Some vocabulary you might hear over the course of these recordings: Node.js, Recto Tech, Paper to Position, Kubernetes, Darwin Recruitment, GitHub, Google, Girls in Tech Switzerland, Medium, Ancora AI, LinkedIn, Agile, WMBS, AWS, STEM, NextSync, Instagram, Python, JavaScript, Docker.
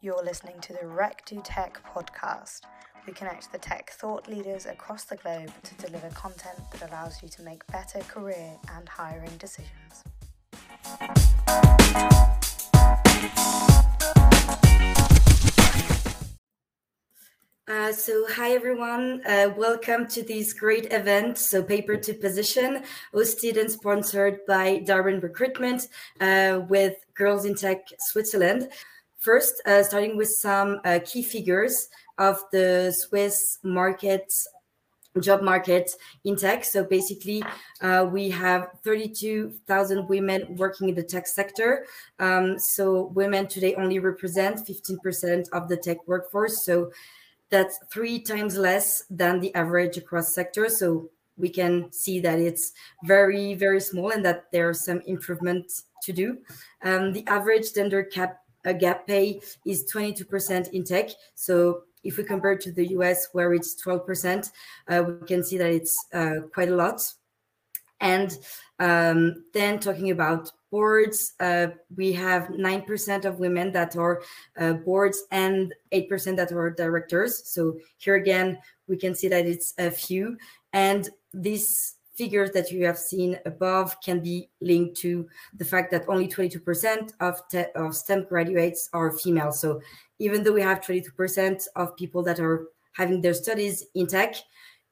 You're listening to the Recto Tech podcast. We connect the tech thought leaders across the globe to deliver content that allows you to make better career and hiring decisions. Hi everyone, welcome to this great event, so Paper to Position, hosted and sponsored by Darwin Recruitment with Girls in Tech Switzerland. First, starting with some key figures of the Swiss market, job market in tech. So basically, we have 32,000 women working in the tech sector. So women today only represent 15% of the tech workforce. So that's 3 times less than the average across sectors. So we can see that it's very, very small and that there are some improvements to do. The average gender gap pay is 22% in tech. So if we compare to the US where it's 12%, we can see that it's quite a lot. And then talking about boards, we have 9% of women that are boards and 8% that are directors. So here again, we can see that it's a few. And these figures that you have seen above can be linked to the fact that only 22% of STEM graduates are female. So even though we have 22% of people that are having their studies in tech,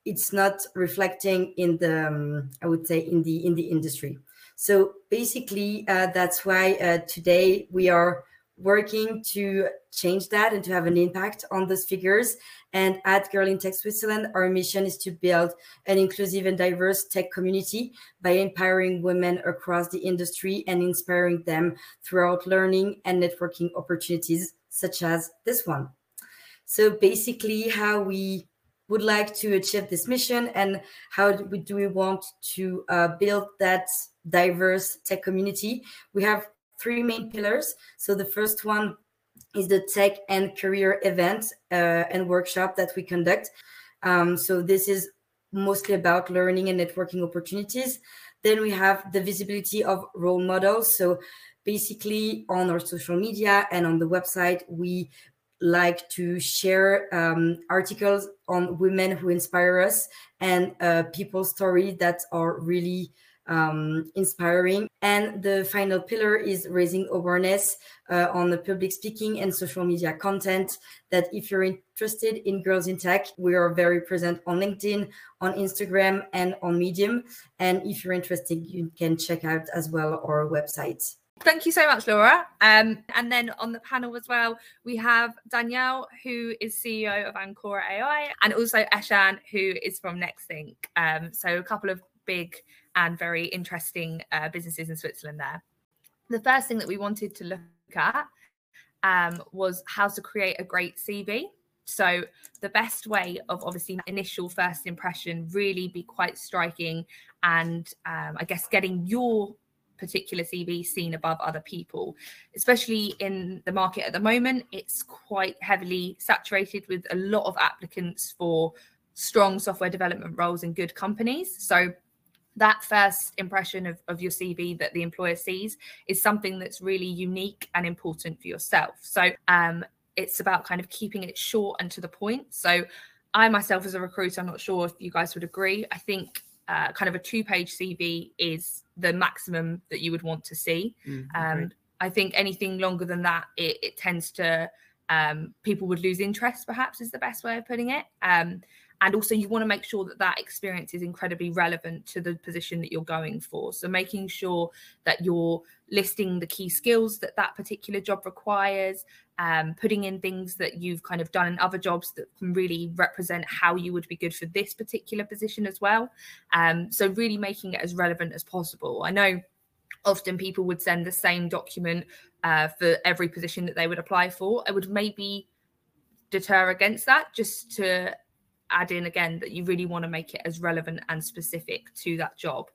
it's not reflecting in the, I would say, in the industry. So basically, that's why today we are working to change that and to have an impact on those figures. And at Girl in Tech Switzerland, our mission is to build an inclusive and diverse tech community by empowering women across the industry and inspiring them throughout learning and networking opportunities such as this one. So basically, how we would like to achieve this mission and how do we want to build that diverse tech community? We have 3 main pillars. So the first one is the tech and career event and workshop that we conduct. So this is mostly about learning and networking opportunities. Then we have the visibility of role models. So basically on our social media and on the website, we like to share articles on women who inspire us and people's stories that are really inspiring. And the final pillar is raising awareness on the public speaking and social media content, that if you're interested in Girls in Tech, we are very present on LinkedIn, on Instagram, and on Medium. And if you're interested, you can check out as well our website. Thank you so much, Laura. And then on the panel as well, we have Danielle, who is CEO of Ancora AI, and also Eshan, who is from NextSync. So a couple of big and very interesting businesses in Switzerland there. The first thing that we wanted to look at was how to create a great CV. So the best way of obviously initial first impression really be quite striking and I guess getting your particular CV seen above other people, especially in the market at the moment. It's quite heavily saturated with a lot of applicants for strong software development roles in good companies. So that first impression of your CV that the employer sees is something that's really unique and important for yourself. So it's about kind of keeping it short and to the point. So I myself as a recruiter, I'm not sure if you guys would agree. I think kind of a 2-page CV is the maximum that you would want to see. Right. I think anything longer than that, it tends to, people would lose interest, perhaps is the best way of putting it. And also you want to make sure that that experience is incredibly relevant to the position that you're going for. So making sure that you're listing the key skills that that particular job requires, putting in things that you've kind of done in other jobs that can really represent how you would be good for this particular position as well. So really making it as relevant as possible. I know often people would send the same document for every position that they would apply for. I would maybe deter against that, just to add in again that you really want to make it as relevant and specific to that job.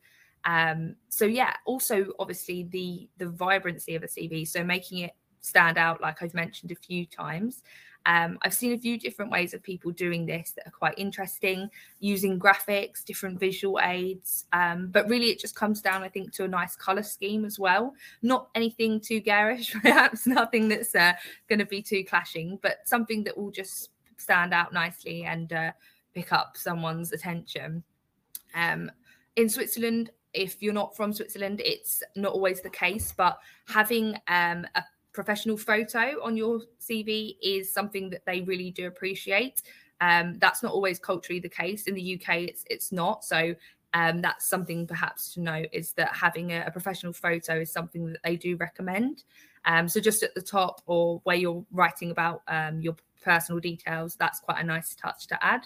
So yeah, also obviously the vibrancy of a CV, so making it stand out, like I've mentioned a few times, I've seen a few different ways of people doing this that are quite interesting, using graphics, different visual aids, but really it just comes down, I think, to a nice color scheme as well. Not anything too garish, perhaps, nothing that's going to be too clashing, but something that will just stand out nicely and pick up someone's attention. In Switzerland, if you're not from Switzerland, it's not always the case, but having a professional photo on your CV is something that they really do appreciate. That's not always culturally the case. In the UK, it's not. So that's something perhaps to note, is that having a professional photo is something that they do recommend. So just at the top or where you're writing about your personal details, that's quite a nice touch to add.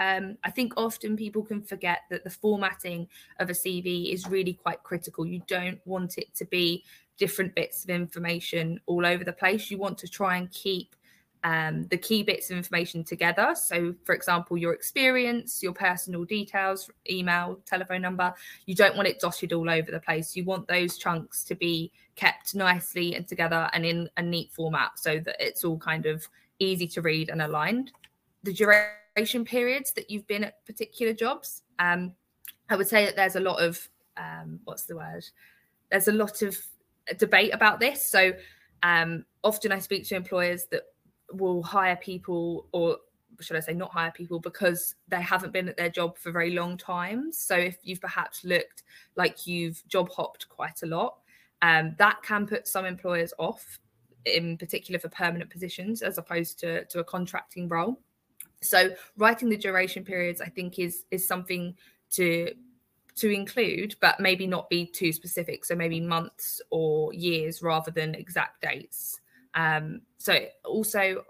I think often people can forget that the formatting of a CV is really quite critical. You don't want it to be different bits of information all over the place. You want to try and keep the key bits of information together. So, for example, your experience, your personal details, email, telephone number. You don't want it dotted all over the place. You want those chunks to be kept nicely and together and in a neat format so that it's all kind of easy to read and aligned. The duration periods that you've been at particular jobs. I would say that there's a lot of, there's a lot of debate about this. So often I speak to employers that will hire people, or should I say not hire people, because they haven't been at their job for very long times. So if you've perhaps looked like you've job hopped quite a lot, that can put some employers off, in particular for permanent positions as opposed to a contracting role. So writing the duration periods, I think, is something to include, but maybe not be too specific. So maybe months or years rather than exact dates. So also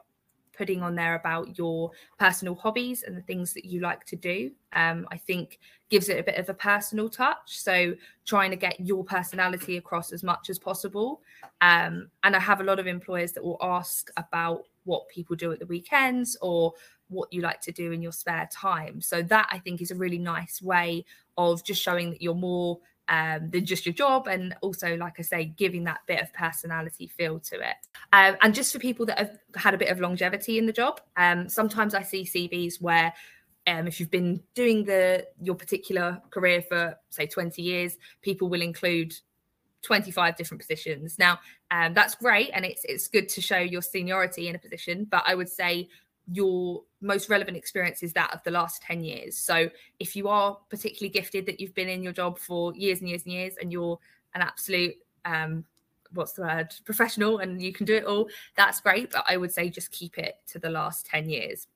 putting on there about your personal hobbies and the things that you like to do, I think gives it a bit of a personal touch. So trying to get your personality across as much as possible. And I have a lot of employers that will ask about what people do at the weekends or what you like to do in your spare time. So that, I think, is a really nice way of just showing that you're more than just your job, and also, like I say, giving that bit of personality feel to it. And just for people that have had a bit of longevity in the job, sometimes I see CVs where if you've been doing your particular career for, say, 20 years, people will include 25 different positions. Now, that's great, and it's good to show your seniority in a position, but I would say your most relevant experience is that of the last 10 years. So if you are particularly gifted that you've been in your job for years and years and years, and you're an absolute, professional, and you can do it all, that's great. But I would say just keep it to the last 10 years.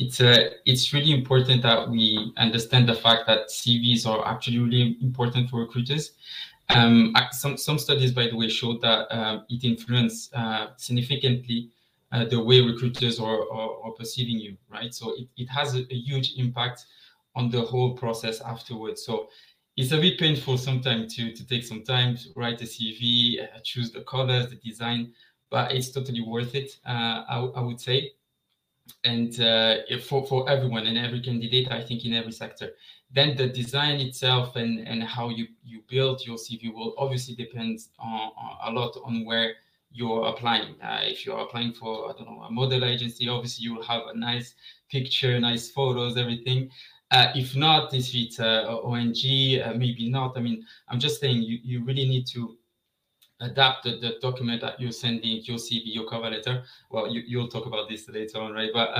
It's really important that we understand the fact that CVs are actually really important for recruiters. Some studies, by the way, showed that it influenced significantly the way recruiters are perceiving you, right? So it has a huge impact on the whole process afterwards. So it's a bit painful sometimes to take some time to write a CV, choose the colors, the design, but it's totally worth it, I would say. And for everyone and every candidate, I think, in every sector. Then the design itself and how you build your CV will obviously depend on a lot on where you're applying. If you're applying for, I don't know, a model agency, obviously you will have a nice picture, nice photos, everything. If not, if it's ONG, maybe not. I mean, I'm just saying you really need to adapt the document that you're sending, your CV, your cover letter. Well, you'll talk about this later on, right? But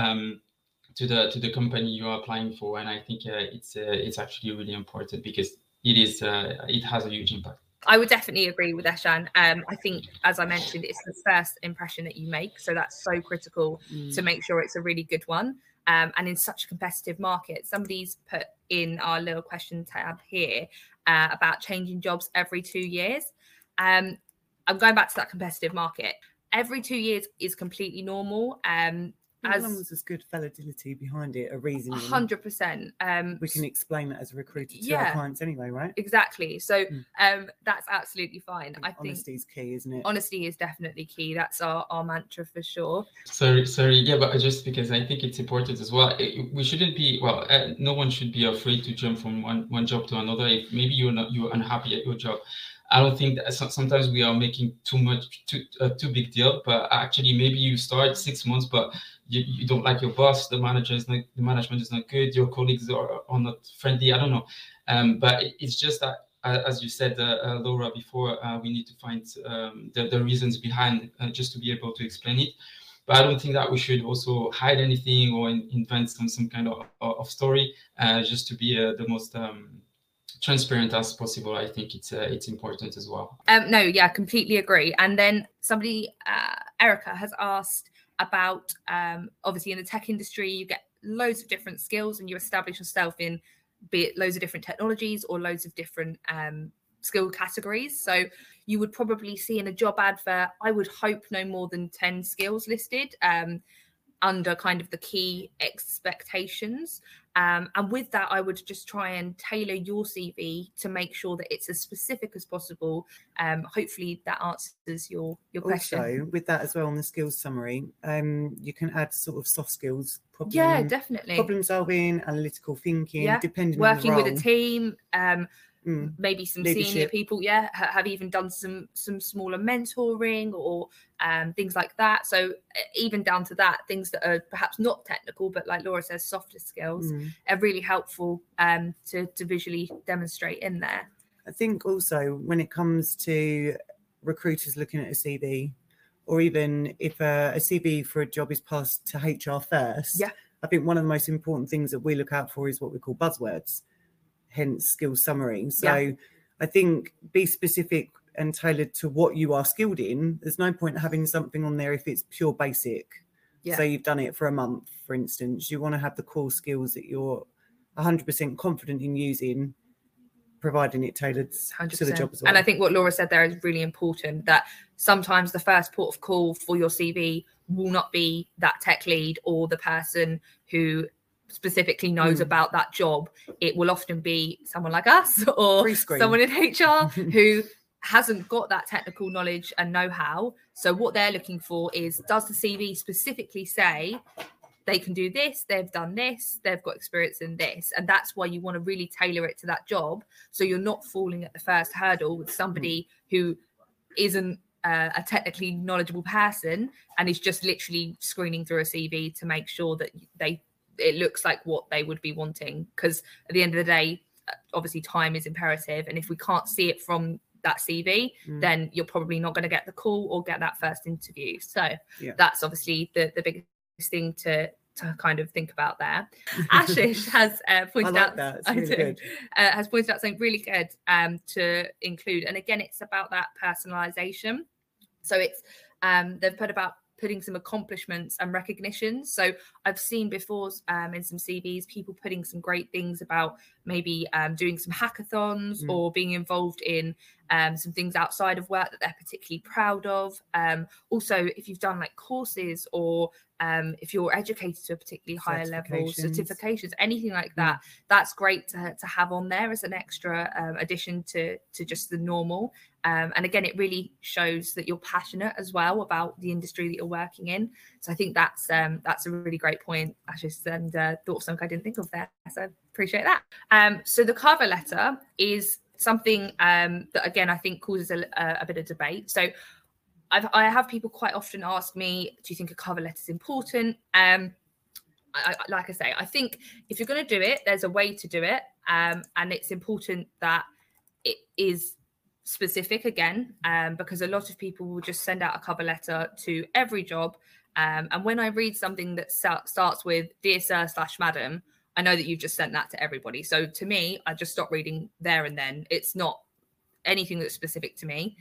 to the company you're applying for, and I think it's actually really important because it has a huge impact. I would definitely agree with Eshan. I think, as I mentioned, it's the first impression that you make. So that's so critical to make sure it's a really good one. And in such a competitive market, somebody's put in our little question tab here about changing jobs every 2 years. I'm going back to that competitive market. Every 2 years is completely normal. As long as there's good validity behind it, a reason. 100%. We can explain that as a recruiter to our clients anyway, right? Exactly. So that's absolutely fine. I think honesty is key, isn't it? Honesty is definitely key. That's our mantra for sure. Sorry. Yeah, but just because I think it's important as well. We shouldn't be, no one should be afraid to jump from one job to another. If maybe you're unhappy at your job. I don't think that sometimes we are making too big deal, but actually maybe you start 6 months, but you don't like your boss, the management is not good, your colleagues are not friendly, I don't know. But it's just that, as you said, Laura, before, we need to find the reasons behind just to be able to explain it. But I don't think that we should also hide anything or invent some kind of story, just to be the most transparent as possible. I think it's important as well. No, yeah, completely agree. And then somebody, Erica, has asked about, obviously in the tech industry, you get loads of different skills and you establish yourself in, be it loads of different technologies or loads of different skill categories. So you would probably see in a job advert, I would hope, no more than 10 skills listed under kind of the key expectations. And with that, I would just try and tailor your CV to make sure that it's as specific as possible. Hopefully that answers your question. Also, with that as well, on the skills summary, you can add sort of soft skills. Problem solving, analytical thinking, depending on the role. Working with a team, maybe some leadership. Senior people, have even done some smaller mentoring or things like that. So even down to that, things that are perhaps not technical, but like Laura says, softer skills are really helpful to visually demonstrate in there. I think also when it comes to recruiters looking at a CV, or even if a CV for a job is passed to HR first, I think one of the most important things that we look out for is what we call buzzwords, hence skill summary. So I think be specific and tailored to what you are skilled in. There's no point having something on there if it's pure basic. So you've done it for a month, for instance. You want to have the core skills that you're 100% confident in using, providing it tailored 100%. To the job as well. And I think what Laura said there is really important, that sometimes the first port of call for your CV will not be that tech lead or the person who specifically knows about that job. It will often be someone like us or someone in HR who hasn't got that technical knowledge and know-how. So what they're looking for is, does the CV specifically say they can do this, they've done this, they've got experience in this? And that's why you want to really tailor it to that job, so you're not falling at the first hurdle with somebody who isn't a technically knowledgeable person and is just literally screening through a CV to make sure that it looks like what they would be wanting. Because at the end of the day, obviously time is imperative, and if we can't see it from that CV, then you're probably not going to get the call or get that first interview. So that's obviously the biggest thing to kind of think about there. Ashish has pointed out that. It's really good. Has pointed out something really good to include, and again, it's about that personalization. So it's they've put about putting some accomplishments and recognitions. So I've seen before in some CVs people putting some great things about maybe doing some hackathons or being involved in some things outside of work that they're particularly proud of. Also, if you've done like courses or if you're educated to a particularly higher level, certifications, anything like that, that's great to have on there as an extra addition to just the normal. And again, it really shows that you're passionate as well about the industry that you're working in. So I think that's a really great point, Ashish, and thought of something I didn't think of there. So appreciate that. So the cover letter is something that, again, I think causes a bit of debate. So I have people quite often ask me, do you think a cover letter is important? Like I say, I think if you're going to do it, there's a way to do it. And it's important that it is specific again, because a lot of people will just send out a cover letter to every job. And when I read something that starts with "Dear Sir / Madam," I know that you've just sent that to everybody. So to me, I just stop reading there and then. It's not anything that's specific to me.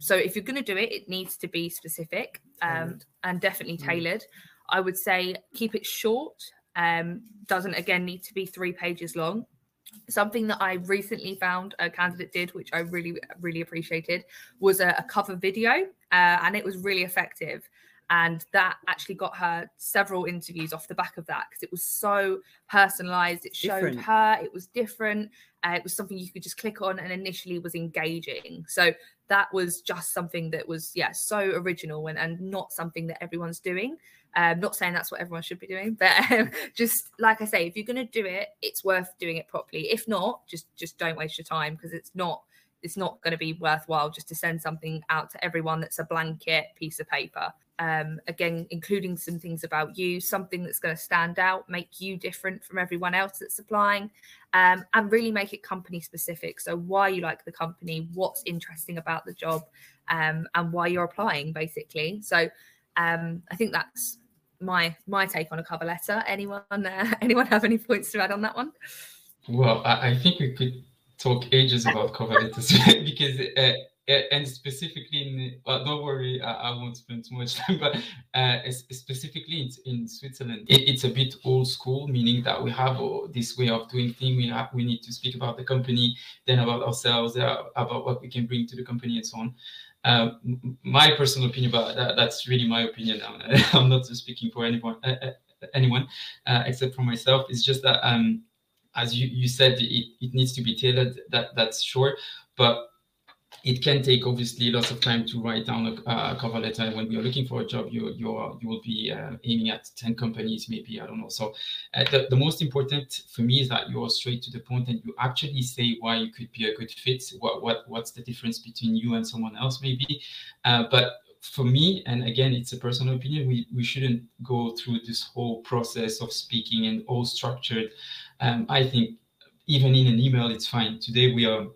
So if you're going to do it, it needs to be specific and definitely tailored. I would say keep it short. Doesn't, again, need to be 3 pages long. Something that I recently found a candidate did, which I really, really appreciated, was a cover video. And it was really effective. And that actually got her several interviews off the back of that, because it was so personalised. It showed her, it was different. It was something you could just click on and initially was engaging. So that was just something that was, so original and not something that everyone's doing. Not saying that's what everyone should be doing, but just like I say, if you're going to do it, it's worth doing it properly. If not, just don't waste your time, because it's not it's not going to be worthwhile just to send something out to everyone that's a blanket piece of paper. Again, including some things about you, something that's going to stand out, make you different from everyone else that's applying, and really make it company specific. So why you like the company, what's interesting about the job, and why you're applying, basically. So I think that's my take on a cover letter. Anyone have any points to add on that one? Well, I think we could talk ages about cover letters because and specifically, don't worry, I won't spend too much time, but specifically in Switzerland, it's a bit old school, meaning that we have this way of doing things. We need to speak about the company, then about ourselves, about what we can bring to the company and so on. My personal opinion, but that's really my opinion. I'm not speaking for anyone except for myself. It's just that, as you said, it needs to be tailored, that's sure, but it can take obviously lots of time to write down a cover letter. And when we are looking for a job, you will be aiming at 10 companies, maybe, I don't know. So the most important for me is that you are straight to the point and you actually say why you could be a good fit. What's the difference between you and someone else, maybe? But for me, and again, it's a personal opinion, we shouldn't go through this whole process of speaking and all structured. I think even in an email, it's fine. Today we are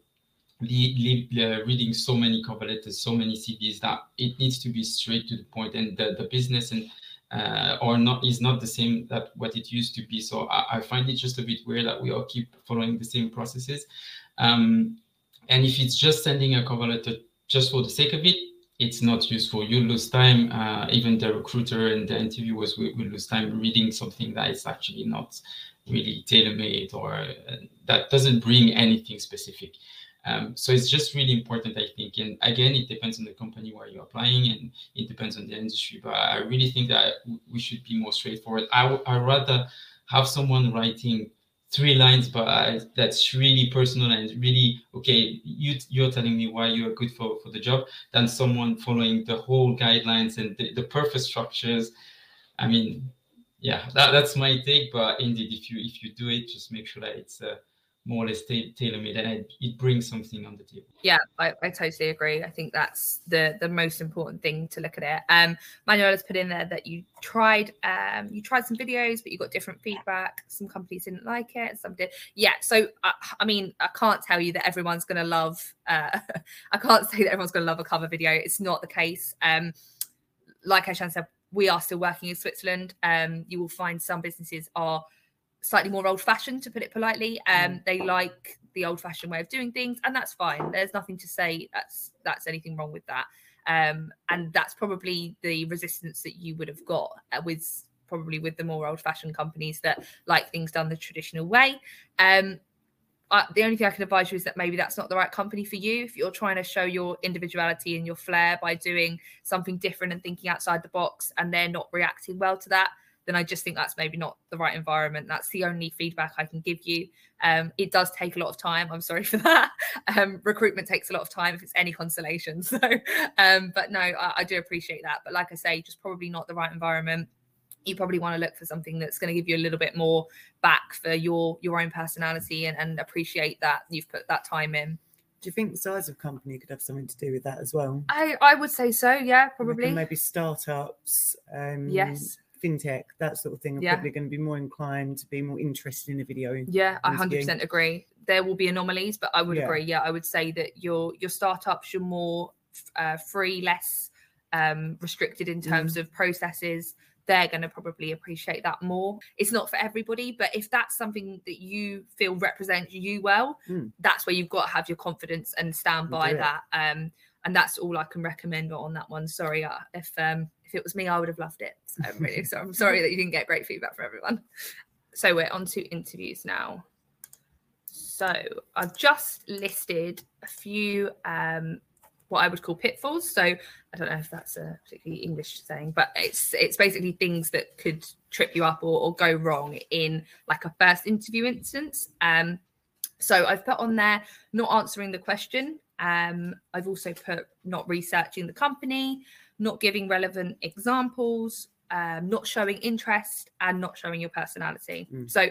reading so many cover letters, so many CVs that it needs to be straight to the point, and the business and is not the same that what it used to be. So I find it just a bit weird that we all keep following the same processes. And if it's just sending a cover letter just for the sake of it, it's not useful. You lose time. Even the recruiter and the interviewers will lose time reading something that is actually not really tailor-made or that doesn't bring anything specific. So it's just really important, I think. And again, it depends on the company where you're applying and it depends on the industry. But I really think that we should be more straightforward. I rather have someone writing 3 lines, but that's really personal and really, okay, you're telling me why you're good for the job, than someone following the whole guidelines and the perfect structures. I mean, yeah, that's my take. But indeed, if you do it, just make sure that it's more or less tailor-made and it brings something on the table. Yeah, I totally agree. I think that's the most important thing to look at it. Manuela's put in there that you tried some videos, but you got different feedback. Some companies didn't like it, some did. Yeah, so I mean, I can't tell you that everyone's going to love, I can't say that everyone's going to love a cover video. It's not the case. Like Aishan said, we are still working in Switzerland. You will find some businesses are slightly more old-fashioned, to put it politely. They like the old-fashioned way of doing things, and that's fine. There's nothing to say that's anything wrong with that. And that's probably the resistance that you would have got with the more old-fashioned companies that like things done the traditional way. The only thing I can advise you is that maybe that's not the right company for you. If you're trying to show your individuality and your flair by doing something different and thinking outside the box, and they're not reacting well to that, then I just think that's maybe not the right environment. That's the only feedback I can give you. It does take a lot of time. I'm sorry for that. Recruitment takes a lot of time, if it's any consolation. So, but no, I do appreciate that. But like I say, just probably not the right environment. You probably want to look for something that's going to give you a little bit more back for your own personality and appreciate that you've put that time in. Do you think the size of company could have something to do with that as well? I would say so, yeah, probably. Maybe startups. Yes. Fintech, that sort of thing, are probably going to be more inclined to be more interested in a video. Yeah, I 100% agree. There will be anomalies, but I would agree. Yeah, I would say that your startups, you're more free, less restricted in terms of processes. They're going to probably appreciate that more. It's not for everybody, but if that's something that you feel represents you well, that's where you've got to have your confidence and stand by that. And that's all I can recommend on that one. Sorry, if it was me, I would have loved it. So I'm sorry that you didn't get great feedback from everyone. So we're on to interviews now. So I've just listed a few what I would call pitfalls. So I don't know if that's a particularly English saying, but it's basically things that could trip you up or go wrong in like a first interview instance. So I've put on there not answering the question. I've also put not researching the company, not giving relevant examples, not showing interest, and not showing your personality. So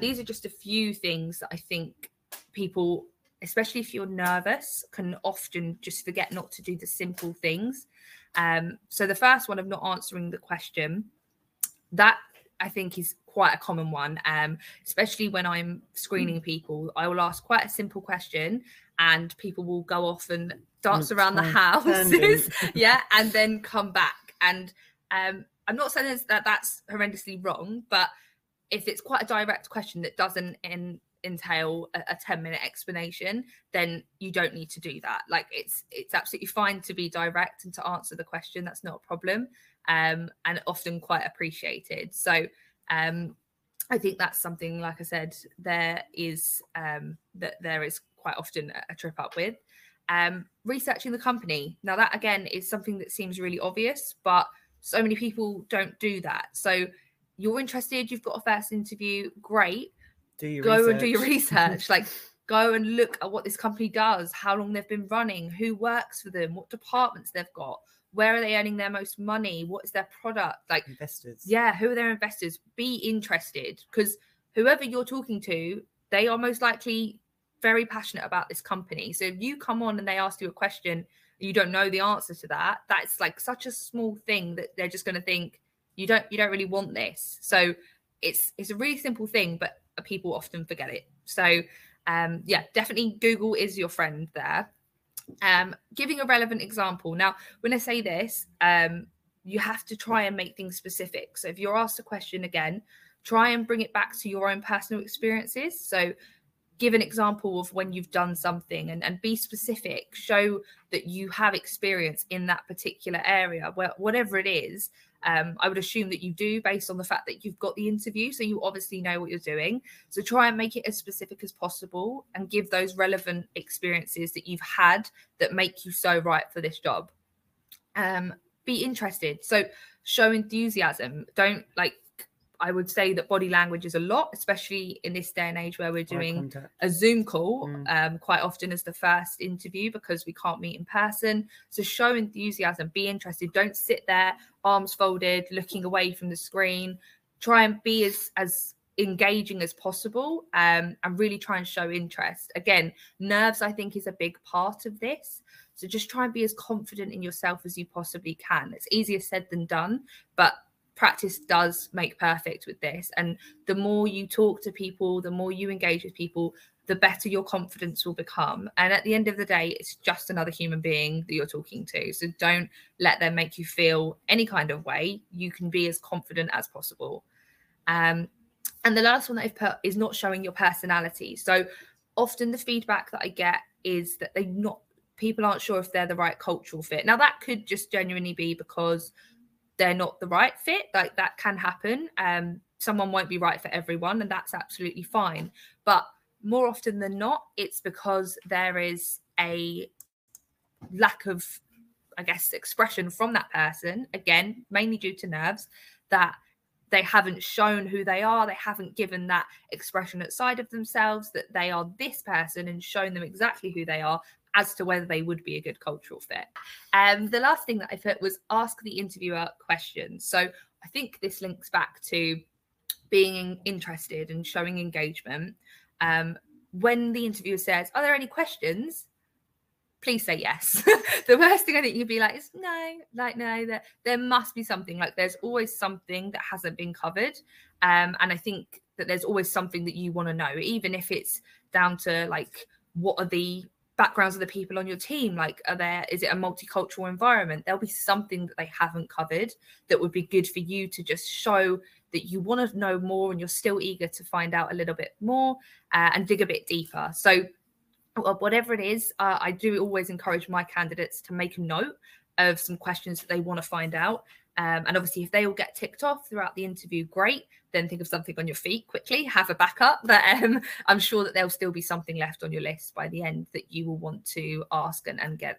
these are just a few things that I think people, especially if you're nervous, can often just forget not to do the simple things. So the first one of not answering the question, that I think is quite a common one, especially when I'm screening people. I will ask quite a simple question and people will go off and dance around the houses, yeah, and then come back. And I'm not saying that that's horrendously wrong, but if it's quite a direct question that doesn't entail a 10-minute explanation, then you don't need to do that. Like, it's absolutely fine to be direct and to answer the question. That's not a problem, and often quite appreciated. So I think that's something, like I said, there is quite often a trip up with. Researching the company. Now that again is something that seems really obvious, but so many people don't do that. So you're interested, you've got a first interview, great. Go and do your research. Like, go and look at what this company does, how long they've been running, who works for them, what departments they've got, where are they earning their most money, what is their product, like investors. Yeah, who are their investors? Be interested, because whoever you're talking to, they are most likely very passionate about this company. So if you come on and they ask you a question, you don't know the answer to that, that's like such a small thing that they're just going to think you don't really want this. So it's a really simple thing, but people often forget it. So yeah, definitely Google is your friend there. Giving a relevant example. Now, when I say this, you have to try and make things specific. So if you're asked a question again, try and bring it back to your own personal experiences. So give an example of when you've done something, and be specific. Show that you have experience in that particular area, whatever it is. I would assume that you do based on the fact that you've got the interview. So you obviously know what you're doing. So try and make it as specific as possible and give those relevant experiences that you've had that make you so right for this job. Be interested. So show enthusiasm. Don't, like, I would say that body language is a lot, especially in this day and age where we're doing a Zoom call quite often as the first interview because we can't meet in person. So show enthusiasm, be interested. Don't sit there, arms folded, looking away from the screen. Try and be as engaging as possible, and really try and show interest. Again, nerves, I think, is a big part of this. So just try and be as confident in yourself as you possibly can. It's easier said than done, but practice does make perfect with this. And the more you talk to people, the more you engage with people, the better your confidence will become. And at the end of the day, it's just another human being that you're talking to. So don't let them make you feel any kind of way. You can be as confident as possible. And the last one that I've put is not showing your personality. So often the feedback that I get is that people aren't sure if they're the right cultural fit. Now that could just genuinely be because they're not the right fit. Like, that can happen. Someone won't be right for everyone, and that's absolutely fine. But more often than not, it's because there is a lack of, I guess, expression from that person, again, mainly due to nerves, that they haven't shown who they are. They haven't given that expression outside of themselves that they are this person and shown them exactly who they are as to whether they would be a good cultural fit. The last thing that I put was ask the interviewer questions. So I think this links back to being interested and showing engagement. When the interviewer says, "Are there any questions?" please say yes. The worst thing I think you'd be like is no, like no, there must be something. Like, there's always something that hasn't been covered. And I think that there's always something that you want to know, even if it's down to like, what are the backgrounds of the people on your team? Like, is it a multicultural environment? There'll be something that they haven't covered that would be good for you to just show that you want to know more and you're still eager to find out a little bit more and dig a bit deeper. So whatever it is, I do always encourage my candidates to make a note of some questions that they want to find out. And obviously, if they all get ticked off throughout the interview, great. Then think of something on your feet quickly, have a backup. But I'm sure that there'll still be something left on your list by the end that you will want to ask and get,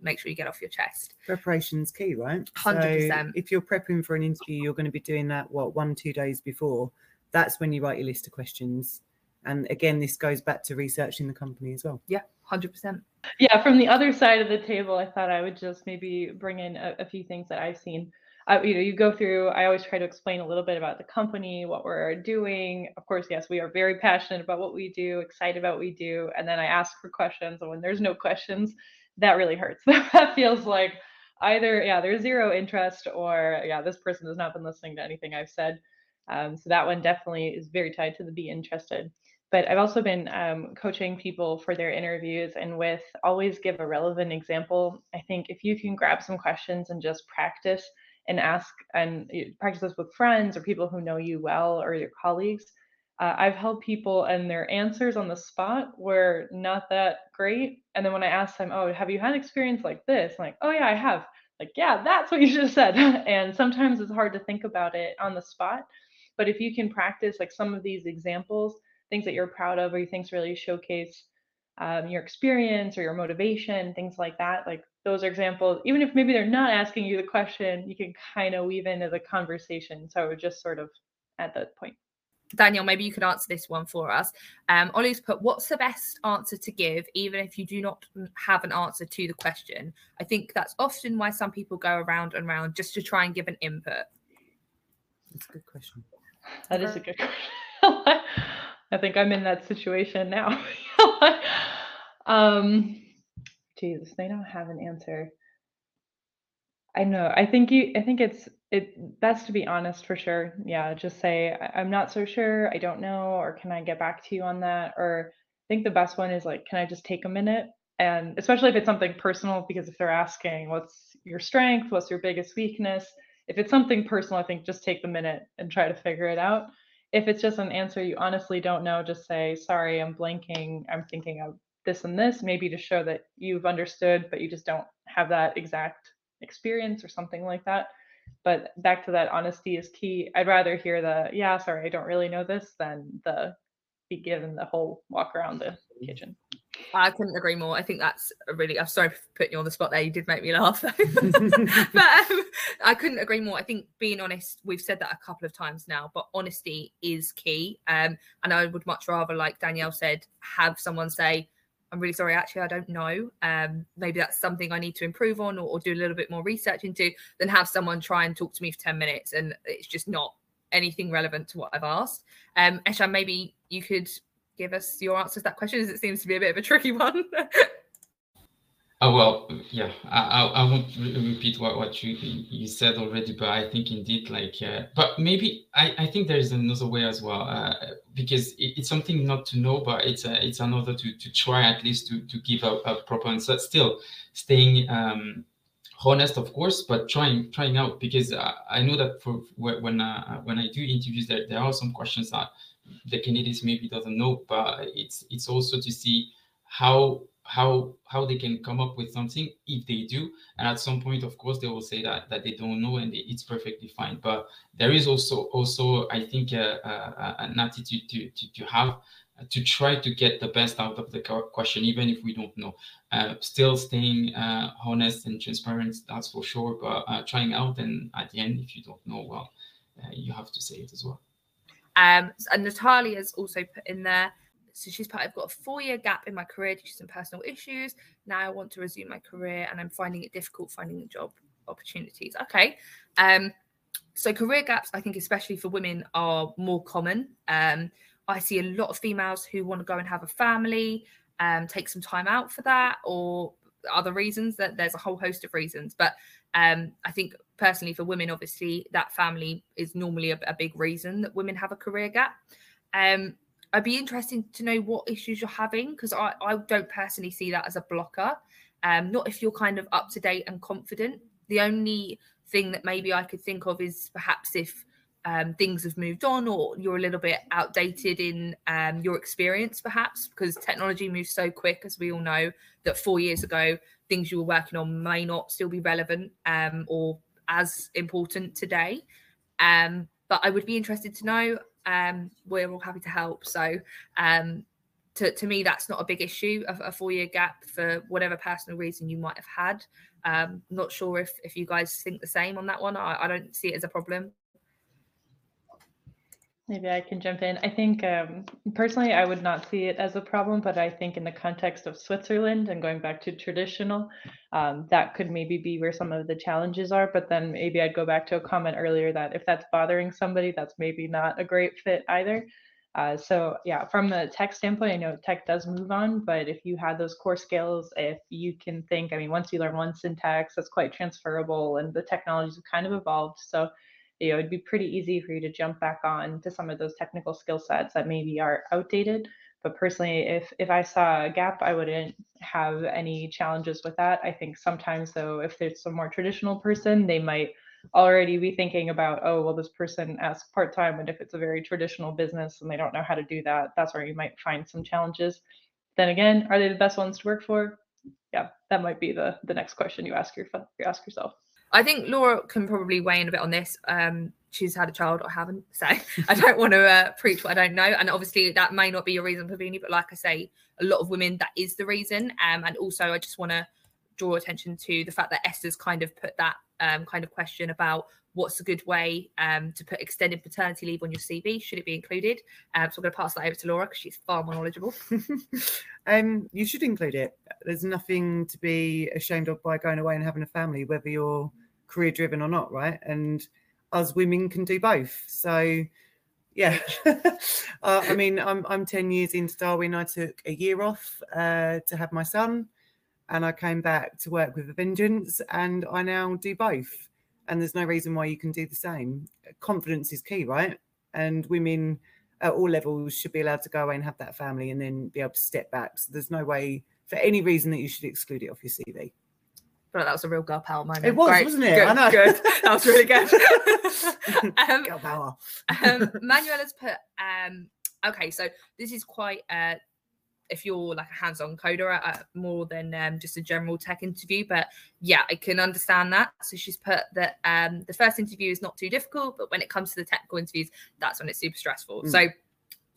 make sure you get off your chest. Preparation's key, right? 100%. So if you're prepping for an interview, you're going to be doing that, what, 1-2 days before. That's when you write your list of questions. And again, this goes back to researching the company as well. Yeah, 100%. Yeah, from the other side of the table, I thought I would just maybe bring in a few things that I've seen. you go through, I always try to explain a little bit about the company, what we're doing. Of course, yes, we are very passionate about what we do, excited about what we do. And then I ask for questions. And when there's no questions, that really hurts. That feels like either, yeah, there's zero interest, or yeah, this person has not been listening to anything I've said. So that one definitely is very tied to the be interested. But I've also been coaching people for their interviews, and with always give a relevant example. I think if you can grab some questions and just practice and ask, and practice this with friends or people who know you well or your colleagues, I've helped people and their answers on the spot were not that great. And then when I asked them, oh, have you had experience like this? I'm like, oh yeah, I have. Like, yeah, that's what you should have said. And sometimes it's hard to think about it on the spot. But if you can practice like some of these examples, things that you're proud of, or you think really showcase your experience or your motivation, things like that. Like those are examples, even if maybe they're not asking you the question, you can kind of weave into the conversation. So we're just sort of at that point. Daniel, maybe you could answer this one for us. Ollie's put, what's the best answer to give, even if you do not have an answer to the question? I think that's often why some people go around and around just to try and give an input. That's a good question. That is a good question. I think I'm in that situation now. Jesus, they don't have an answer. I know. I think it's best to be honest for sure. Yeah, just say I'm not so sure, I don't know, or can I get back to you on that? Or I think the best one is like, can I just take a minute? And especially if it's something personal, because if they're asking what's your strength, what's your biggest weakness, if it's something personal, I think just take the minute and try to figure it out. If it's just an answer you honestly don't know, just say, sorry, I'm blanking, I'm thinking of this and this, maybe to show that you've understood, but you just don't have that exact experience or something like that. But back to that, honesty is key. I'd rather hear the, yeah, sorry, I don't really know this, than the be given the whole walk around the kitchen. I couldn't agree more. I think that's a really, I'm sorry for putting you on the spot there. You did make me laugh. But I couldn't agree more. I think being honest, we've said that a couple of times now, but honesty is key. And I would much rather, like Danielle said, have someone say, I'm really sorry, actually, I don't know. Maybe that's something I need to improve on, or do a little bit more research into, than have someone try and talk to me for 10 minutes and it's just not anything relevant to what I've asked. Eshan, maybe you could give us your answer to that question, as it seems to be a bit of a tricky one. Oh, well, yeah, I won't repeat what you said already, but I think indeed, like, but maybe I think there is another way as well, because it's something not to know, but it's another to try, at least to give a proper answer, still staying honest, of course, but trying out, because I know that for when I do interviews, there are some questions that the candidates maybe doesn't know, but it's also to see how they can come up with something if they do. And at some point, of course, they will say that they don't know, and it's perfectly fine. But there is also I think an attitude to have, to try to get the best out of the question, even if we don't know. Still staying honest and transparent, that's for sure, but trying out, and at the end, if you don't know, well, you have to say it as well. And Natalia's also put in there, so she's part, I've got a 4-year gap in my career due to some personal issues. Now I want to resume my career, and I'm finding it difficult finding job opportunities. Okay. So career gaps, I think, especially for women, are more common. I see a lot of females who want to go and have a family, take some time out for that, or other reasons. That there's a whole host of reasons, but I think personally for women, obviously that family is normally a big reason that women have a career gap. I'd be interested to know what issues you're having, because I don't personally see that as a blocker. Not if you're kind of up to date and confident. The only thing that maybe I could think of is perhaps if things have moved on, or you're a little bit outdated in your experience, perhaps, because technology moves so quick, as we all know, that 4 years ago, things you were working on may not still be relevant or as important today. But I would be interested to know. We're all happy to help. So to me, that's not a big issue, a 4-year gap, for whatever personal reason you might have had. Not sure if you guys think the same on that one. I don't see it as a problem. Maybe I can jump in. I think personally, I would not see it as a problem, but I think in the context of Switzerland and going back to traditional, that could maybe be where some of the challenges are. But then maybe I'd go back to a comment earlier that if that's bothering somebody, that's maybe not a great fit either. So yeah, from the tech standpoint, I know tech does move on, but if you had those core skills, if you can think, I mean, once you learn one syntax, that's quite transferable, and the technologies have kind of evolved. So you know, it'd be pretty easy for you to jump back on to some of those technical skill sets that maybe are outdated. But personally, if I saw a gap, I wouldn't have any challenges with that. I think sometimes, though, if there's a more traditional person, they might already be thinking about, oh, well, this person asks part-time, and if it's a very traditional business and they don't know how to do that, that's where you might find some challenges. Then again, are they the best ones to work for? Yeah, that might be the next question you ask yourself. I think Laura can probably weigh in a bit on this. She's had a child, I haven't, so I don't want to preach what I don't know. And obviously that may not be your reason for being, but like I say, a lot of women, that is the reason. And also I just want to draw attention to the fact that Esther's kind of put that kind of question about what's a good way to put extended paternity leave on your CV. Should it be included? So I'm going to pass that over to Laura because she's far more knowledgeable. You should include it. There's nothing to be ashamed of by going away and having a family, whether you're career driven or not, right? And us women can do both. So yeah, I mean, I'm 10 years into Darwin. I took a year off to have my son, and I came back to work with a vengeance, and I now do both. And there's no reason why you can do the same. Confidence is key, right? And women at all levels should be allowed to go away and have that family and then be able to step back. So there's no way for any reason that you should exclude it off your CV. But that was a real girl power moment. It was, great. Wasn't it? Good, I know. Good. That was really good. Girl power. Manuela's put, okay, so this is quite, if you're like a hands-on coder, more than just a general tech interview. But yeah, I can understand that. So she's put that the first interview is not too difficult, but when it comes to the technical interviews, that's when it's super stressful. Mm. So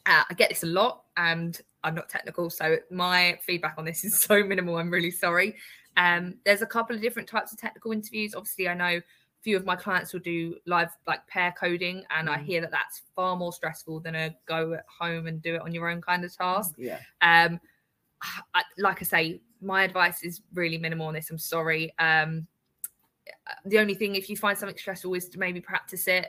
I get this a lot, and I'm not technical, so my feedback on this is so minimal. I'm really sorry. There's a couple of different types of technical interviews. Obviously, I know a few of my clients will do live like pair coding, and I hear that that's far more stressful than a go at home and do it on your own kind of task. Yeah. Like I say, my advice is really minimal on this. I'm sorry. The only thing, if you find something stressful, is to maybe practice it,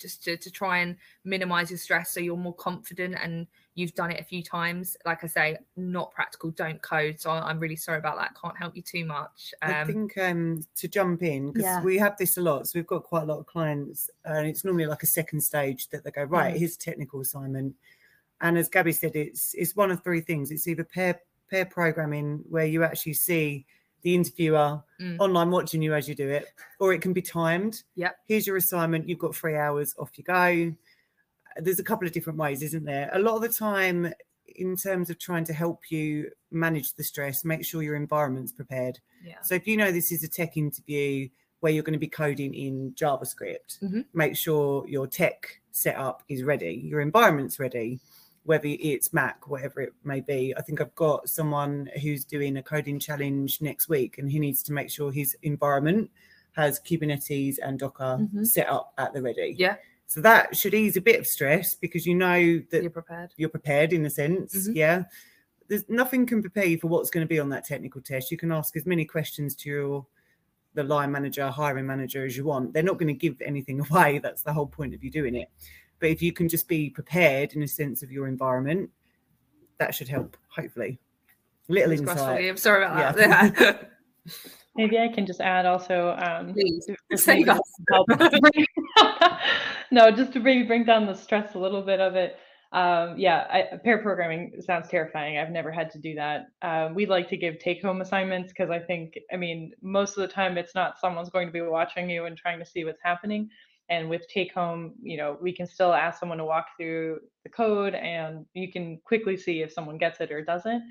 just to try and minimize your stress so you're more confident and you've done it a few times. Like I say, not practical, don't code. So I'm really sorry about that. Can't help you too much. I think to jump in, because we have this a lot. So we've got quite a lot of clients, and it's normally like a second stage that they go, right, here's technical assignment. And as Gabby said, it's one of three things. It's either pair programming, where you actually see the interviewer online watching you as you do it, or it can be timed. Yeah. Here's your assignment. You've got 3 hours, off you go. There's a couple of different ways, isn't there? A lot of the time, in terms of trying to help you manage the stress, make sure your environment's prepared. Yeah. So if you know this is a tech interview where you're going to be coding in JavaScript, make sure your tech setup is ready, your environment's ready, whether it's Mac, whatever it may be. I think I've got someone who's doing a coding challenge next week, and he needs to make sure his environment has Kubernetes and Docker set up at the ready. Yeah. So that should ease a bit of stress, because you know that you're prepared in a sense. Yeah. There's nothing can prepare you for what's going to be on that technical test. You can ask as many questions to the line manager, hiring manager as you want. They're not going to give anything away. That's the whole point of you doing it. But if you can just be prepared in a sense of your environment, that should help, hopefully. Little insight. I'm sorry about that. Maybe I can just add also, please, save us. No, just to bring down the stress a little bit of it. Pair programming sounds terrifying. I've never had to do that. We like to give take-home assignments, because I mean, most of the time it's not someone's going to be watching you and trying to see what's happening. And with take-home, you know, we can still ask someone to walk through the code, and you can quickly see if someone gets it or doesn't.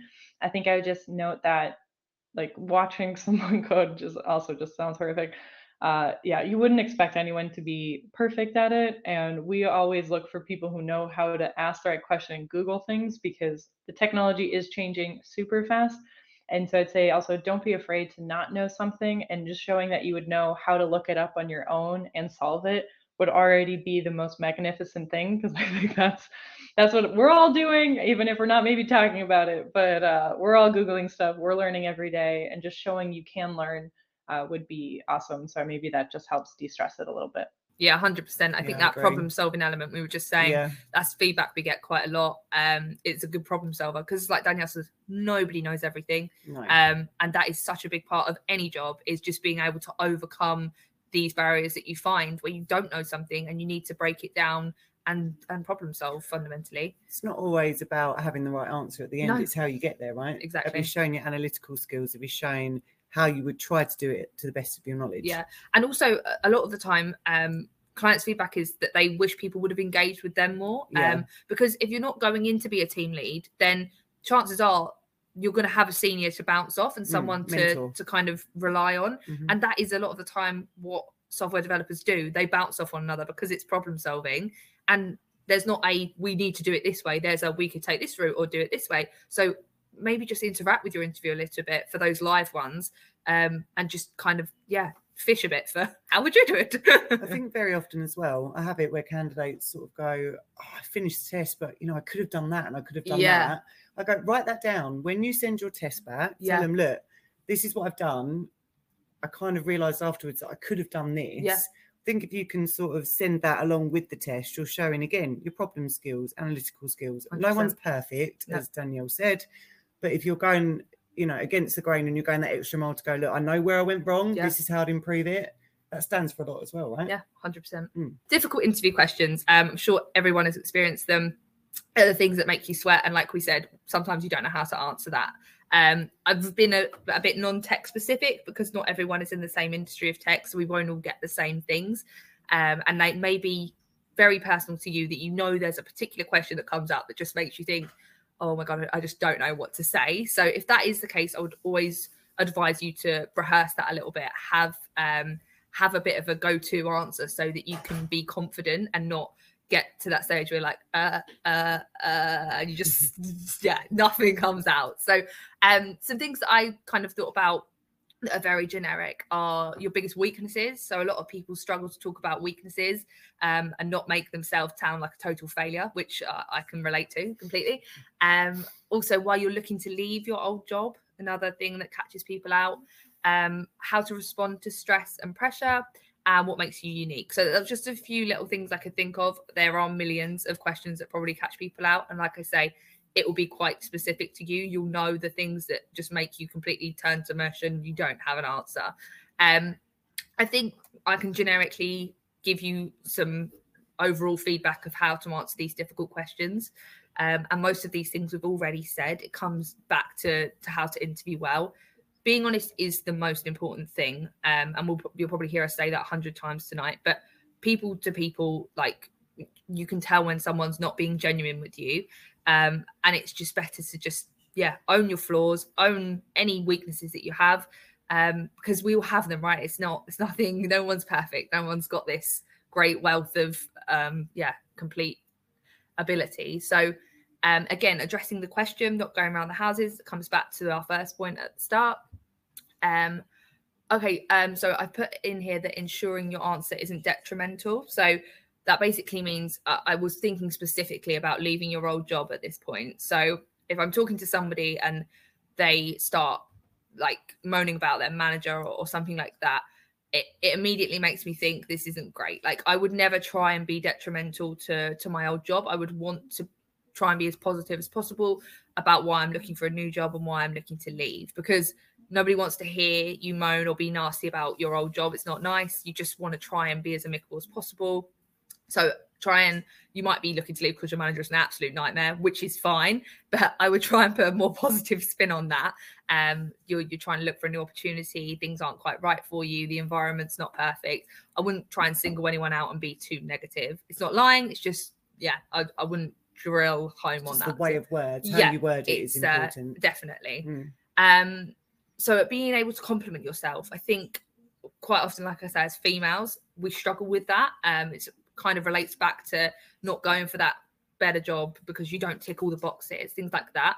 I think I would just note that, like, watching someone code just sounds horrific. You wouldn't expect anyone to be perfect at it. And we always look for people who know how to ask the right question and Google things, because the technology is changing super fast. And so I'd say also, don't be afraid to not know something, and just showing that you would know how to look it up on your own and solve it would already be the most magnificent thing, because I think that's what we're all doing, even if we're not maybe talking about it, but we're all Googling stuff, we're learning every day, and just showing you can learn would be awesome. So maybe that just helps de-stress it a little bit. Yeah, 100%. I think that problem solving element we were just saying, that's feedback we get quite a lot. It's a good problem solver, because like Danielle says, nobody knows everything. No. And that is such a big part of any job, is just being able to overcome these barriers that you find where you don't know something and you need to break it down and problem solve fundamentally. It's not always about having the right answer at the end. No. It's how you get there, right? Exactly. Have you shown your analytical skills? Have you shown how you would try to do it to the best of your knowledge? Yeah. And also a lot of the time, clients' feedback is that they wish people would have engaged with them more. Because if you're not going in to be a team lead, then chances are you're going to have a senior to bounce off and someone to kind of rely on. Mm-hmm. And that is a lot of the time what software developers do. They bounce off one another because it's problem solving. And there's not a, we need to do it this way. There's a, we could take this route or do it this way. So maybe just interact with your interview a little bit for those live ones, and just kind of, fish a bit for how would you do it? I think very often as well, I have it where candidates sort of go, I finished the test, but, I could have done that and I could have done that. I go, write that down. When you send your test back, tell them, look, this is what I've done. I kind of realised afterwards that I could have done this. Yeah. I think if you can sort of send that along with the test, you're showing, again, your problem skills, analytical skills. 100%. No one's perfect, as Danielle said, but if you're going against the grain and you're going that extra mile to go, look, I know where I went wrong. This is how I'd improve it. That stands for a lot as well, right? Yeah, 100%. Difficult interview questions. I'm sure everyone has experienced them. They're the things that make you sweat. And like we said, sometimes you don't know how to answer that. I've been a bit non-tech specific because not everyone is in the same industry of tech. So we won't all get the same things. And they may be very personal to you, that there's a particular question that comes up that just makes you think, oh my God, I just don't know what to say. So if that is the case, I would always advise you to rehearse that a little bit, have a bit of a go-to answer so that you can be confident and not get to that stage where you're like, and you just, nothing comes out. So some things that I kind of thought about that are very generic are your biggest weaknesses. So a lot of people struggle to talk about weaknesses and not make themselves sound like a total failure, which I can relate to completely. Also, why you're looking to leave your old job, another thing that catches people out. How to respond to stress and pressure, and what makes you unique. So there's just a few little things I could think of. There are millions of questions that probably catch people out. And like I say, it will be quite specific to you. You'll know the things that just make you completely turn to mush and you don't have an answer. I think I can generically give you some overall feedback of how to answer these difficult questions. And most of these things we've already said. It comes back to how to interview well. Being honest is the most important thing. And you'll probably hear us say that 100 times tonight. But people to people, like, you can tell when someone's not being genuine with you. And it's just better to just, own your flaws, own any weaknesses that you have, because we all have them, right? It's nothing, no one's perfect. No one's got this great wealth of, complete ability. So, again, addressing the question, not going around the houses, it comes back to our first point at the start. So I put in here that ensuring your answer isn't detrimental. So that basically means I was thinking specifically about leaving your old job at this point. So if I'm talking to somebody and they start like moaning about their manager or something like that, it immediately makes me think this isn't great. Like, I would never try and be detrimental to my old job. I would want to try and be as positive as possible about why I'm looking for a new job and why I'm looking to leave, because nobody wants to hear you moan or be nasty about your old job. It's not nice. You just want to try and be as amicable as possible. So you might be looking to leave because your manager is an absolute nightmare, which is fine, but I would try and put a more positive spin on that. You're trying to look for a new opportunity. Things aren't quite right for you. The environment's not perfect. I wouldn't try and single anyone out and be too negative. It's not lying. It's just, I wouldn't drill home on that. The way of words, how you word it is important. Definitely. So being able to compliment yourself, I think quite often, like I say, as females, we struggle with that. It's kind of relates back to not going for that better job because you don't tick all the boxes, things like that.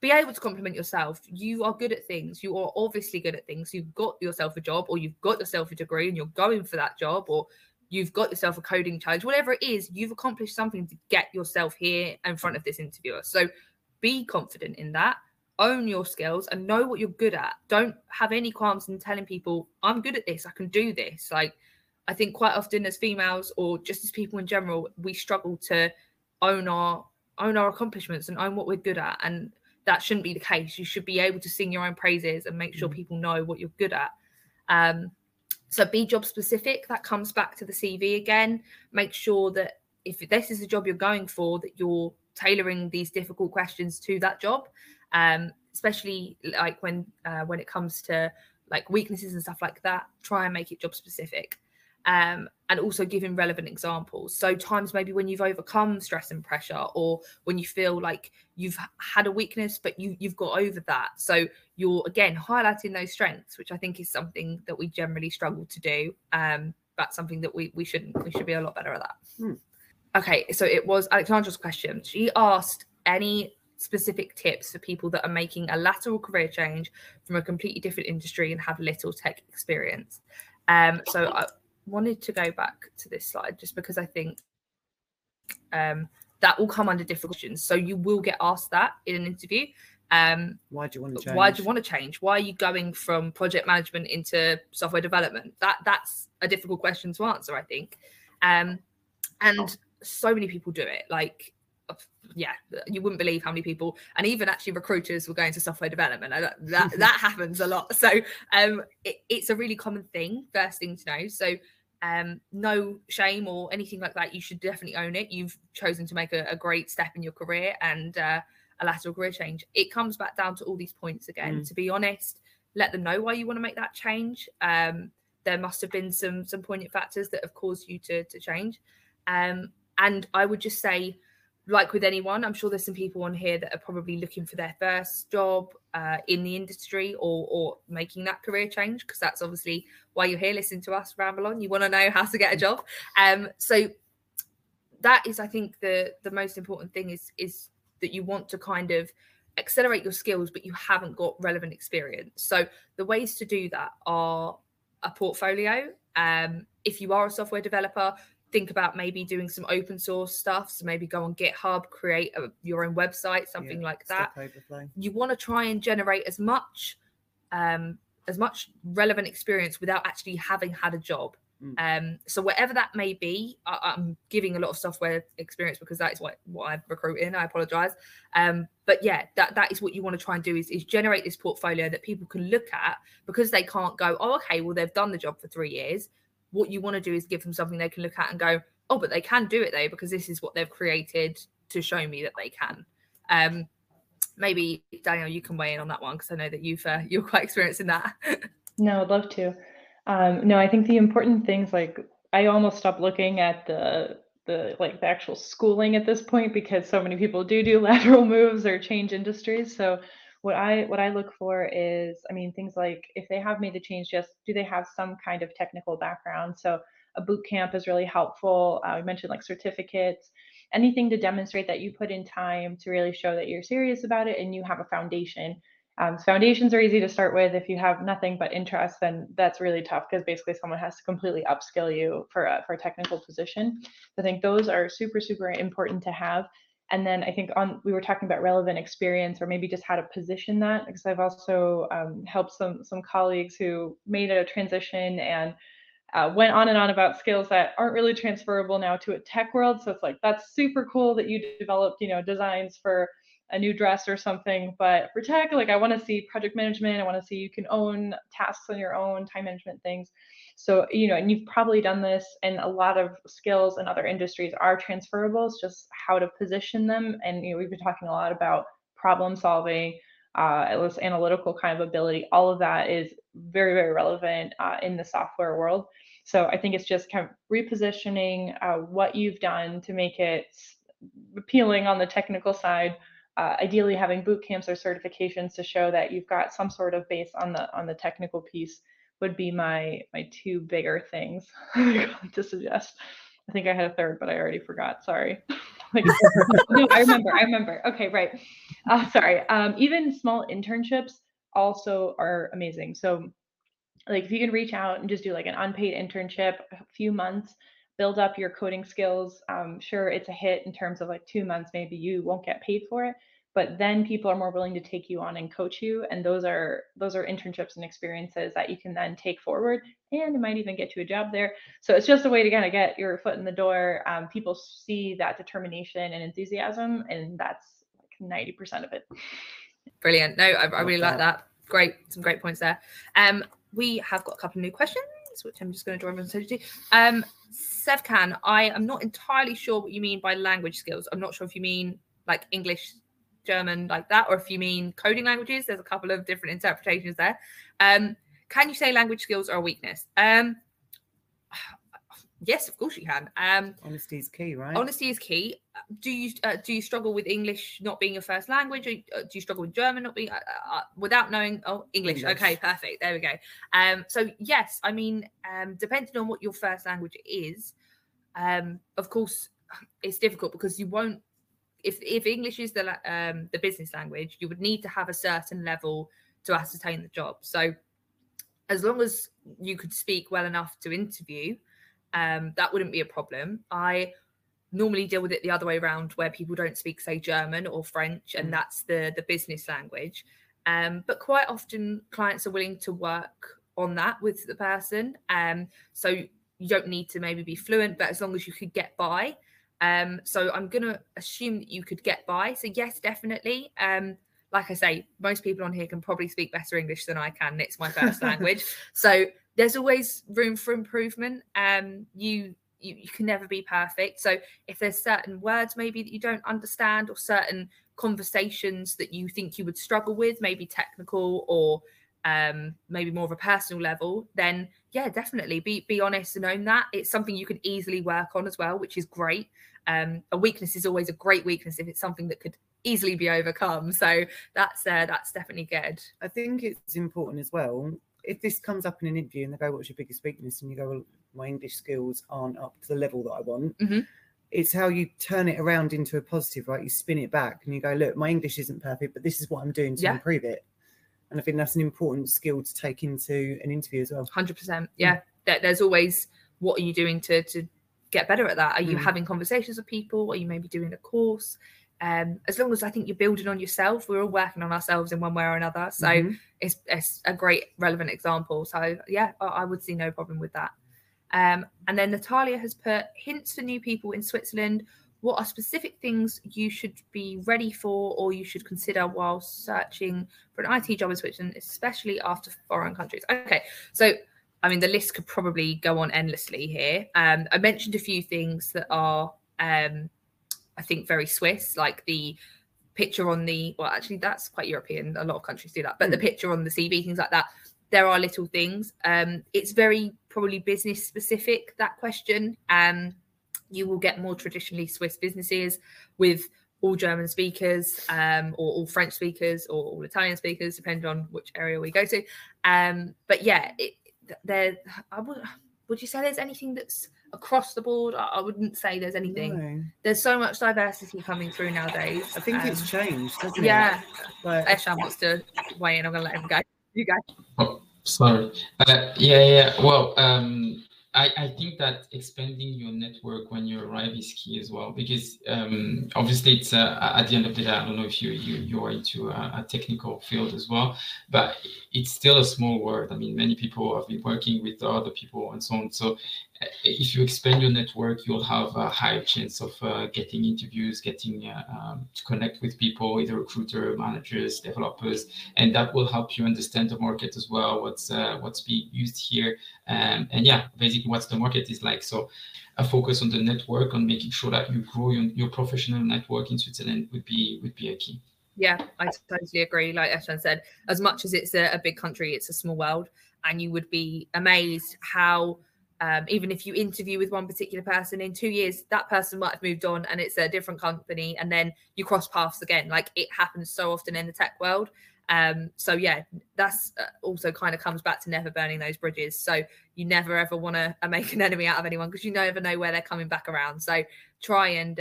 Be able to compliment yourself. You are good at things. You are obviously good at things. You've got yourself a job, or you've got yourself a degree and you're going for that job, or you've got yourself a coding challenge, whatever it is, you've accomplished something to get yourself here in front of this interviewer. So be confident in that, own your skills and know what you're good at. Don't have any qualms in telling people, I'm good at this, I can do this. Like, I think quite often as females or just as people in general, we struggle to own our accomplishments and own what we're good at. And that shouldn't be the case. You should be able to sing your own praises and make sure people know what you're good at. So be job specific. That comes back to the CV again. Make sure that if this is the job you're going for, that you're tailoring these difficult questions to that job. Especially like when it comes to like weaknesses and stuff like that, try and make it job specific. And also giving relevant examples. So times maybe when you've overcome stress and pressure, or when you feel like you've had a weakness, but you've got over that. So you're, again, highlighting those strengths, which I think is something that we generally struggle to do, but something that we should be a lot better at that. Okay, so it was Alexandra's question. She asked, any specific tips for people that are making a lateral career change from a completely different industry and have little tech experience? So I wanted to go back to this slide just because I think that will come under different questions. So you will get asked that in an interview. Why do you want to change? Why are you going from project management into software development? That's a difficult question to answer, I think. And so many people do it. Like, yeah, you wouldn't believe how many people, and even actually recruiters, were going to software development. That happens a lot. So it's a really common thing, first thing to know. So no shame or anything like that. You should definitely own it. You've chosen to make a great step in your career and a lateral career change. It comes back down to all these points again. To be honest, let them know why you want to make that change. There must have been some poignant factors that have caused you to change. And I would just say, like with anyone, I'm sure there's some people on here that are probably looking for their first job in the industry or making that career change, because that's obviously why you're here listening to us ramble on. You want to know how to get a job. So that is, I think, the most important thing is that you want to kind of accelerate your skills, but you haven't got relevant experience. So the ways to do that are a portfolio. If you are a software developer, think about maybe doing some open source stuff. So maybe go on GitHub, create your own website, something like that. You want to try and generate as much relevant experience without actually having had a job. So whatever that may be, I'm giving a lot of software experience because that is what I recruit in. I apologize. But yeah, that is what you want to try and do is generate this portfolio that people can look at, because they can't go, oh, okay, well, they've done the job for 3 years. What you want to do is give them something they can look at and go, oh, but they can do it though, because this is what they've created to show me that they can. Maybe Danielle, you can weigh in on that one, because I know that you're quite experienced in that. No, I'd love to. No, I think the important things, like, I almost stopped looking at the actual schooling at this point, because so many people do lateral moves or change industries. So what I look for is, I mean, things like, if they have made the change, just do they have some kind of technical background? So a boot camp is really helpful. We mentioned like certificates, anything to demonstrate that you put in time to really show that you're serious about it and you have a foundation. Foundations are easy to start with. If you have nothing but interest, then that's really tough, because basically someone has to completely upskill you for a technical position. So I think those are super, super important to have. And then I think we were talking about relevant experience, or maybe just how to position that, because I've also helped some colleagues who made a transition and went on and on about skills that aren't really transferable now to a tech world. So it's like, that's super cool that you developed, designs for a new dress or something, but for tech, like, I want to see project management. I want to see you can own tasks on your own, time management things. So, and you've probably done this, and a lot of skills in other industries are transferable. It's just how to position them. And, we've been talking a lot about problem solving, this analytical kind of ability. All of that is very, very relevant in the software world. So I think it's just kind of repositioning what you've done to make it appealing on the technical side. Ideally having boot camps or certifications to show that you've got some sort of base on the technical piece would be my two bigger things to suggest. I think I had a third, but I already forgot. Sorry. No, I remember. Okay, right. Sorry. Even small internships also are amazing. So, like, if you can reach out and just do like an unpaid internship, a few months, build up your coding skills. Sure, it's a hit in terms of like 2 months, maybe you won't get paid for it, but then people are more willing to take you on and coach you. And those are internships and experiences that you can then take forward, and it might even get you a job there. So it's just a way to kind of get your foot in the door. People see that determination and enthusiasm, and that's like 90% of it. Brilliant. No, I really like that. Great. Some great points there. We have got a couple of new questions, which I'm just going to draw everyone's attention to. Sevcan, I am not entirely sure what you mean by language skills. I'm not sure if you mean like English, German, like that, or if you mean coding languages. There's a couple of different interpretations there. Can you say language skills are a weakness? Yes, of course you can. Honesty is key, right? Honesty is key. Do you struggle with English not being your first language? Or do you struggle with German not being without knowing? Oh, English. Okay, perfect. There we go. So yes, I mean, depending on what your first language is, of course, it's difficult because you won't. If English is the business language, you would need to have a certain level to ascertain the job. So as long as you could speak well enough to interview. That wouldn't be a problem. I normally deal with it the other way around, where people don't speak, say, German or French, and that's the business language. But quite often clients are willing to work on that with the person. So you don't need to maybe be fluent, but as long as you could get by. So I'm going to assume that you could get by. So yes, definitely. Like I say, most people on here can probably speak better English than I can. It's my first language. So there's always room for improvement. You can never be perfect. So if there's certain words maybe that you don't understand, or certain conversations that you think you would struggle with, maybe technical or maybe more of a personal level, then yeah, definitely be honest and own that. It's something you could easily work on as well, which is great. A weakness is always a great weakness if it's something that could easily be overcome. So that's definitely good. I think it's important as well. If this comes up in an interview and they go, "What's your biggest weakness?" and you go, "Well, my English skills aren't up to the level that I want," it's how you turn it around into a positive, right? You spin it back and you go, "Look, my English isn't perfect, but this is what I'm doing to improve it." And I think that's an important skill to take into an interview as well. 100%. Yeah. There's always, what are you doing to get better at that? Are you having conversations with people? Are you maybe doing a course? As long as I think you're building on yourself, we're all working on ourselves in one way or another. So it's a great relevant example. So yeah, I would see no problem with that. And then Natalia has put, hints for new people in Switzerland. What are specific things you should be ready for, or you should consider while searching for an IT job in Switzerland, especially after foreign countries? Okay, so I mean, the list could probably go on endlessly here. I mentioned a few things that are... I think very Swiss, like the picture on the, well, actually that's quite European. A lot of countries do that, but the picture on the CV, things like that. There are little things. It's very probably business specific, that question. You will get more traditionally Swiss businesses with all German speakers, or all French speakers, or all Italian speakers, depending on which area we go to. But yeah, would you say there's anything that's across the board? I wouldn't say there's anything. No. There's so much diversity coming through nowadays. I think it's changed, doesn't it? Yeah. Eshan wants to weigh in. I'm going to let him go. You go. Oh, sorry. Well, I think that expanding your network when you arrive is key as well, because obviously it's at the end of the day, I don't know if you are into a technical field as well, but it's still a small world. I mean, many people have been working with other people and so on. So if you expand your network, you'll have a higher chance of getting interviews, getting to connect with people, either recruiter, managers, developers, and that will help you understand the market as well, what's being used here. And yeah, basically what the market is like. So a focus on the network, on making sure that you grow your professional network in Switzerland would be a key. Yeah, I totally agree. Like Eshan said, as much as it's a big country, it's a small world, and you would be amazed how even if you interview with one particular person, in 2 years, that person might have moved on and it's a different company, and then you cross paths again. Like, it happens so often in the tech world. So yeah, that's also kind of comes back to never burning those bridges. So you never ever want to make an enemy out of anyone, because you never know where they're coming back around. So try and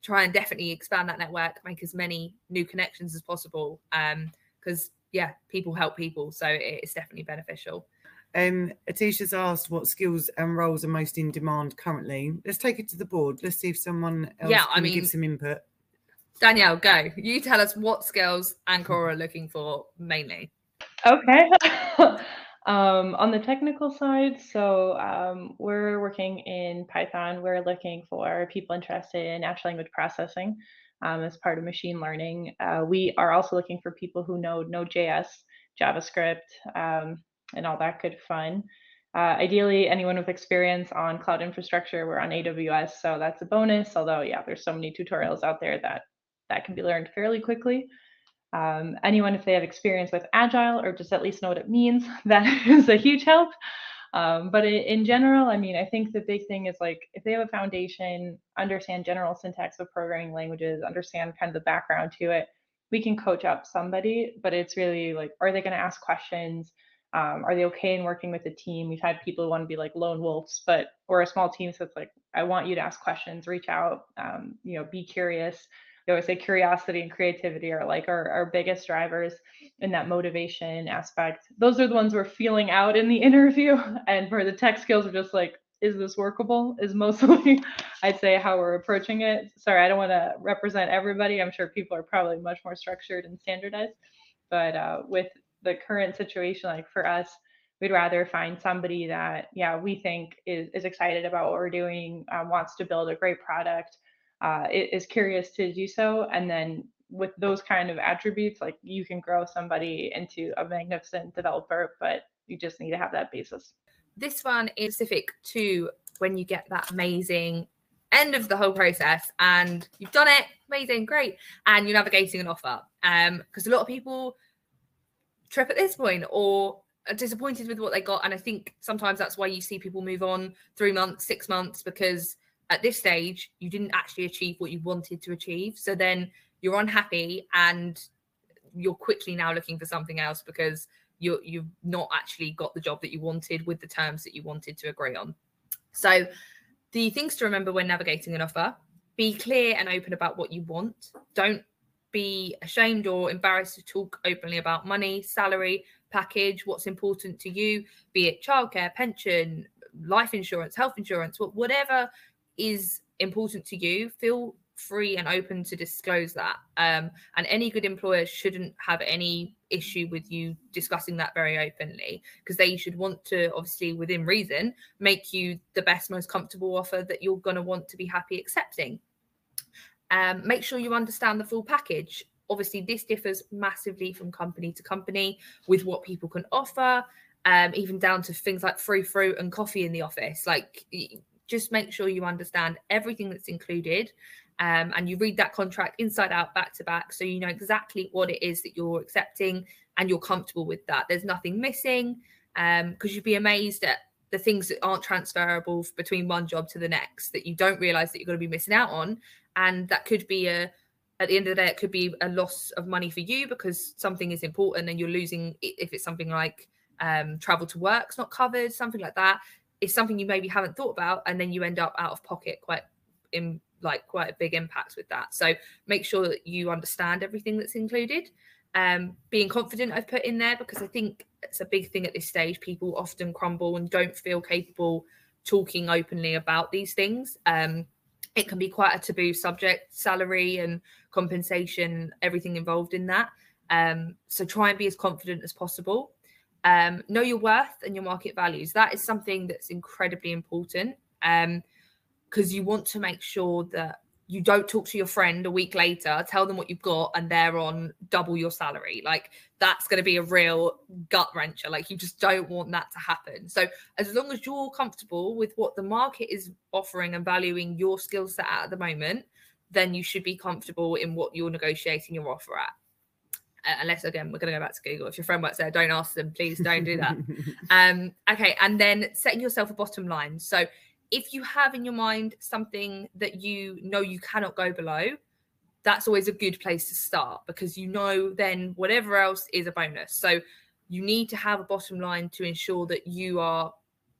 definitely expand that network, make as many new connections as possible. Because yeah, people help people, so it's definitely beneficial. Atisha's asked what skills and roles are most in demand currently. Let's take it to the board. Let's see if someone else can give some input. Danielle, go. You tell us what skills Ancora are looking for mainly. Okay. On the technical side, so we're working in Python. We're looking for people interested in natural language processing as part of machine learning. We are also looking for people who know Node.js, JavaScript, and all that good fun. Ideally, anyone with experience on cloud infrastructure. We're on AWS, so that's a bonus. Although, yeah, there's so many tutorials out there that can be learned fairly quickly. Anyone, if they have experience with Agile or just at least know what it means, that is a huge help. But in general, I mean, I think the big thing is, like, if they have a foundation, understand general syntax of programming languages, understand kind of the background to it, we can coach up somebody. But it's really like, are they going to ask questions? Are they okay in working with a team? We've had people who want to be like lone wolves, but or a small team. So it's like, I want you to ask questions, reach out, you know, be curious. They always say curiosity and creativity are like our biggest drivers in that motivation aspect. Those are the ones we're feeling out in the interview. And for the tech skills, we're just like, is this workable? Is mostly, I'd say, how we're approaching it. Sorry, I don't want to represent everybody. I'm sure people are probably much more structured and standardized. But with the current situation, like for us, we'd rather find somebody that, yeah, we think is excited about what we're doing, wants to build a great product, is curious to do so. And then with those kind of attributes, like, you can grow somebody into a magnificent developer, but you just need to have that basis. This one is specific to when you get that amazing end of the whole process and you've done it, amazing, great, and you're navigating an offer. Because a lot of people trip at this point or are disappointed with what they got. And I think sometimes that's why you see people move on 3 months, 6 months, because at this stage, you didn't actually achieve what you wanted to achieve. So then you're unhappy and you're quickly now looking for something else because you've not actually got the job that you wanted with the terms that you wanted to agree on. So the things to remember when navigating an offer: be clear and open about what you want. Don't be ashamed or embarrassed to talk openly about money, salary, package, what's important to you, be it childcare, pension, life insurance, health insurance, whatever is important to you. Feel free and open to disclose that, and any good employer shouldn't have any issue with you discussing that very openly, because they should want to, obviously within reason, make you the best, most comfortable offer that you're going to want to be happy accepting. Make sure you understand the full package. Obviously this differs massively from company to company with what people can offer, even down to things like free fruit and coffee in the office. Like, just make sure you understand everything that's included, and you read that contract inside out, back to back, so you know exactly what it is that you're accepting and you're comfortable with that. There's nothing missing, because you'd be amazed at the things that aren't transferable between one job to the next that you don't realise that you're going to be missing out on. And that could be at the end of the day, it could be a loss of money for you because something is important and you're losing, if it's something like travel to work's not covered, something like that. It's something you maybe haven't thought about, and then you end up out of pocket quite a big impact with that. So make sure that you understand everything that's included. Being confident, I've put in there, because I think it's a big thing at this stage. People often crumble and don't feel capable talking openly about these things. It can be quite a taboo subject, salary and compensation, everything involved in that. So try and be as confident as possible. Know your worth and your market values. That is something that's incredibly important, because you want to make sure that you don't talk to your friend a week later, tell them what you've got, and they're on double your salary. Like, that's going to be a real gut wrencher. Like, you just don't want that to happen. So as long as you're comfortable with what the market is offering and valuing your skill set at the moment, then you should be comfortable in what you're negotiating your offer at. Unless, again, we're going to go back to Google. If your friend works there, don't ask them. Please don't do that. Okay, and then setting yourself a bottom line. So if you have in your mind something that you know you cannot go below, that's always a good place to start, because you know then whatever else is a bonus. So you need to have a bottom line to ensure that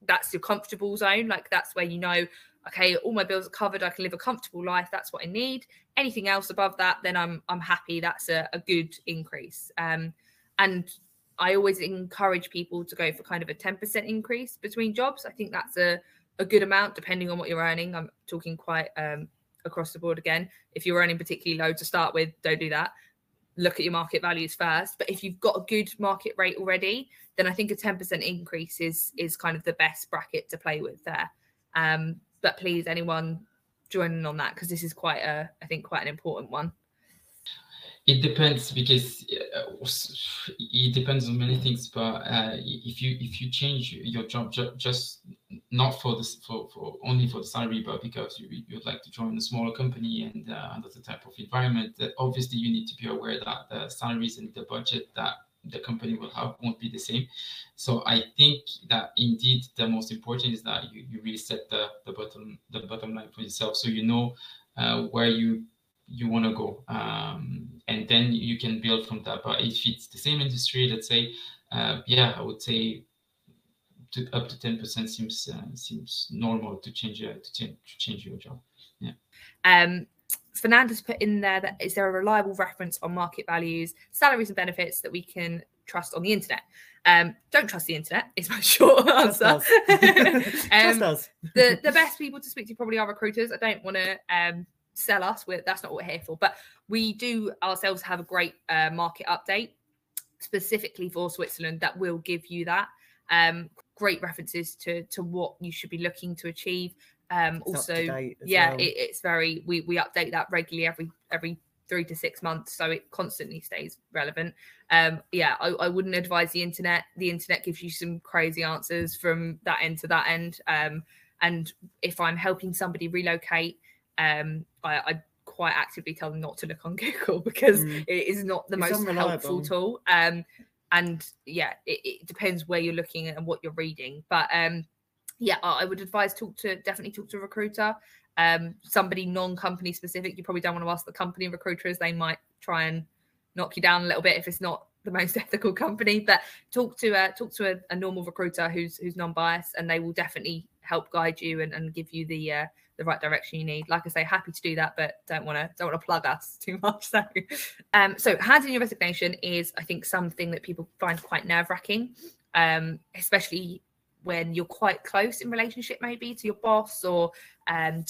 that's your comfortable zone. Like, that's where you know, okay, all my bills are covered, I can live a comfortable life, that's what I need. Anything else above that, then I'm happy, that's a good increase. And I always encourage people to go for kind of a 10% increase between jobs. I think that's a good amount, depending on what you're earning. I'm talking quite across the board again. If you're earning particularly low to start with, don't do that. Look at your market values first. But if you've got a good market rate already, then I think a 10% increase is kind of the best bracket to play with there. But please, anyone join in on that, because this is quite a, I think, quite an important one. It depends, because it depends on many things. But if you change your job just not for this for only for the salary, but because you'd like to join a smaller company and under the type of environment, that obviously you need to be aware that the salaries and the budget that the company will have won't be the same. So I think that indeed the most important is that you really set the bottom line for yourself, so you know where you want to go, and then you can build from that. But if it's the same industry, let's say, I would say up to 10% seems normal to change your job. Yeah. Fernanda's put in there that, is there a reliable reference on market values, salaries and benefits that we can trust on the internet? Don't trust the internet is my short answer. Trust us. The best people to speak to probably are recruiters. I don't want to sell us, that's not what we're here for, but we do ourselves have a great market update specifically for Switzerland that will give you that great references to what you should be looking to achieve. It's very, we update that regularly every 3 to 6 months, so it constantly stays relevant. I wouldn't advise the internet. The internet gives you some crazy answers from that end to that end, and if I'm helping somebody relocate, I quite actively tell them not to look on Google, because it is not the most helpful tool. It depends where you're looking and what you're reading. But I would advise definitely talk to a recruiter, somebody non-company specific. You probably don't want to ask the company recruiters. They might try and knock you down a little bit if it's not the most ethical company. But talk to a normal recruiter who's non-biased, and they will definitely help guide you and give you the right direction you need. Like I say, happy to do that, but don't want to plug us too much. So so handing your resignation is, I think, something that people find quite nerve-wracking, especially when you're quite close in relationship maybe to your boss or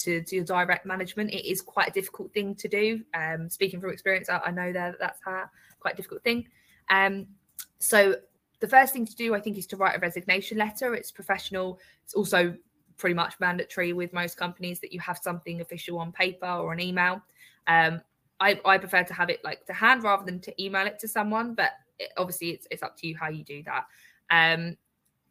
to your direct management. It is quite a difficult thing to do. Speaking from experience, I know that's quite a difficult thing. So the first thing to do, I think, is to write a resignation letter. It's professional. It's also pretty much mandatory with most companies that you have something official on paper or an email. I prefer to have it like to hand rather than to email it to someone, but obviously it's up to you how you do that.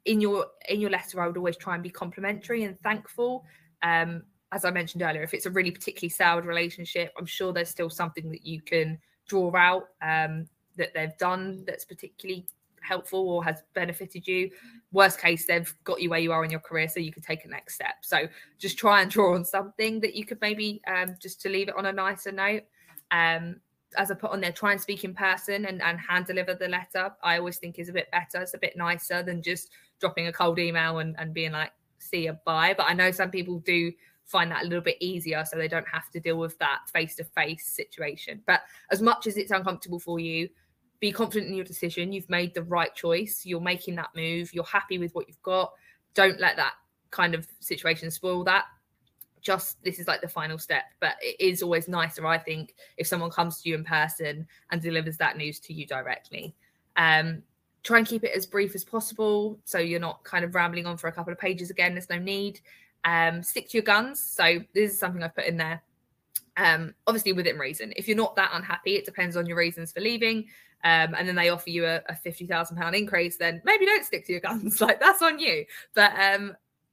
In your letter, I would always try and be complimentary and thankful. As I mentioned earlier, if it's a really particularly soured relationship, I'm sure there's still something that you can draw out that they've done that's particularly helpful or has benefited you. Worst case, they've got you where you are in your career, so you could take a next step. So just try and draw on something that you could maybe just to leave it on a nicer note. As I put on there, try and speak in person and hand deliver the letter. I always think is a bit better. It's a bit nicer than just dropping a cold email and being like, see ya, bye. But I know some people do find that a little bit easier, so they don't have to deal with that face-to-face situation. But as much as it's uncomfortable for you, be confident in your decision. You've made the right choice. You're making that move. You're happy with what you've got. Don't let that kind of situation spoil that. Just this is like the final step. But it is always nicer, I think, if someone comes to you in person and delivers that news to you directly. Try and keep it as brief as possible, so you're not kind of rambling on for a couple of pages again. There's no need. Stick to your guns. So this is something I've put in there. Obviously within reason. If you're not that unhappy, it depends on your reasons for leaving. And then they offer you a £50,000 increase, then maybe don't stick to your guns. Like, that's on you. But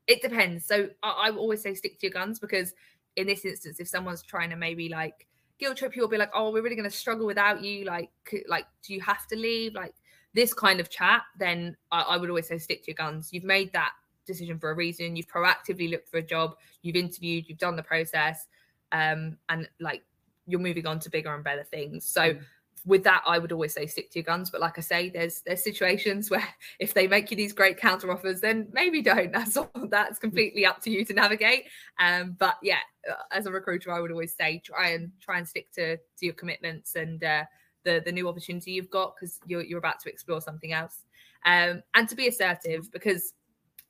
it depends. So I always say stick to your guns, because in this instance, if someone's trying to maybe like guilt trip you or be like, oh, we're really going to struggle without you. Like, do you have to leave? Like this kind of chat, then I would always say stick to your guns. You've made that decision for a reason. You've proactively looked for a job. You've interviewed. You've done the process. And like you're moving on to bigger and better things. So with that, I would always say stick to your guns. But like I say, there's situations where if they make you these great counter offers, then maybe don't. That's completely up to you to navigate. But yeah, as a recruiter, I would always say try and stick to your commitments and the new opportunity you've got, because you're about to explore something else. And to be assertive, because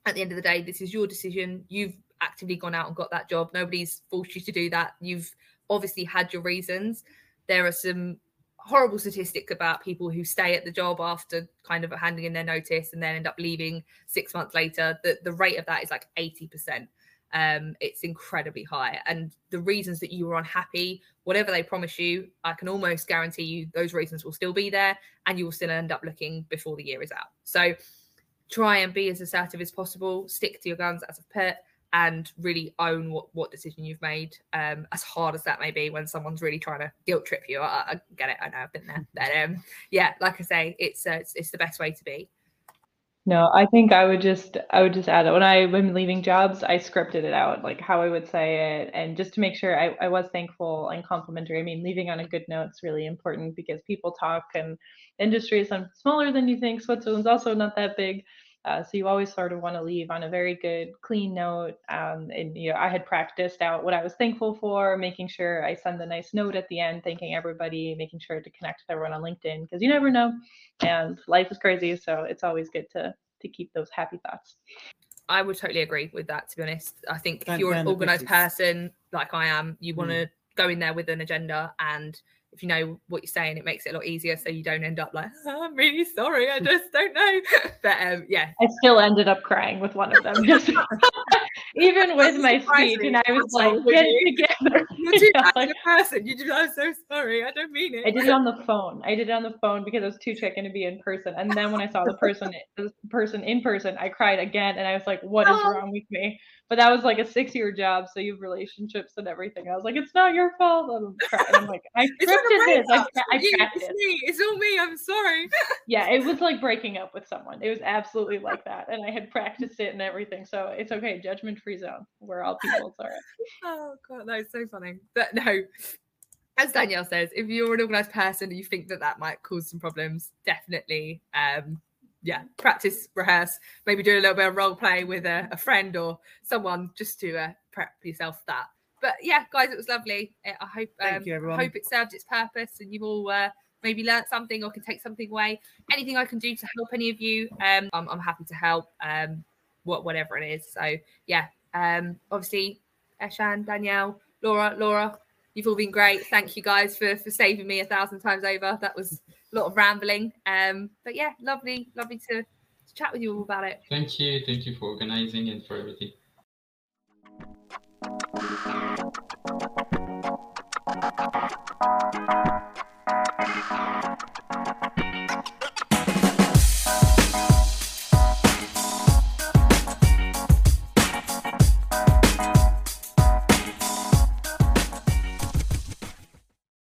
at the end of the day, this is your decision. You've actively gone out and got that job. Nobody's forced you to do that. You've obviously had your reasons. There are some horrible statistic about people who stay at the job after kind of handing in their notice and then end up leaving 6 months later. The rate of that is like 80%. It's incredibly high. And the reasons that you were unhappy, whatever they promise you, I can almost guarantee you those reasons will still be there, and you will still end up looking before the year is out. So try and be as assertive as possible, stick to your guns as a pet, and really own what decision you've made, as hard as that may be when someone's really trying to guilt trip you. I get it. I know, I've been there. But yeah, like I say, it's the best way to be. No, I think I would just add that when I was leaving jobs, I scripted it out, like how I would say it, and just to make sure I was thankful and complimentary. I mean, leaving on a good note is really important because people talk, and industry is smaller than you think. Switzerland's also not that big. So you always sort of want to leave on a very good, clean note. And, you know, I had practiced out what I was thankful for, making sure I send a nice note at the end, thanking everybody, making sure to connect with everyone on LinkedIn, because you never know. And life is crazy. So it's always good to keep those happy thoughts. I would totally agree with that, to be honest. I think if you're an organized person like I am, you want to go in there with an agenda, and if you know what you're saying, it makes it a lot easier, so you don't end up like, oh, I'm really sorry, I just don't know. But yeah, I still ended up crying with one of them, even with my speech, and I was like, get it together. You're too bad a person. You just, I'm so sorry, I don't mean it. I did it on the phone. I did it on the phone because I was too chicken to be in person. And then when I saw the person in person, I cried again, and I was like, what is wrong with me? But that was like a 6-year job, so you have relationships and everything. I was like, it's not your fault. And I'm like, I cried. It's all me. I'm sorry. Yeah, it was like breaking up with someone. It was absolutely like that, and I had practiced it and everything. So it's okay. Judgment-free zone. We're all people. Sorry. Oh god, that is so funny. But no, as Danielle says, if you're an organized person and you think that might cause some problems, definitely, yeah, practice, rehearse, maybe do a little bit of role play with a friend or someone just to prep yourself for that. But yeah, guys, it was lovely. I hope I hope it served its purpose and you've all maybe learned something or can take something away. Anything I can do to help any of you, I'm happy to help, whatever it is. So yeah, obviously, Eshan, Danielle, Laura, you've all been great. Thank you guys for saving me 1,000 times over. That was a lot of rambling. But yeah, lovely to chat with you all about it. Thank you. Thank you for organizing and for everything. Thank you.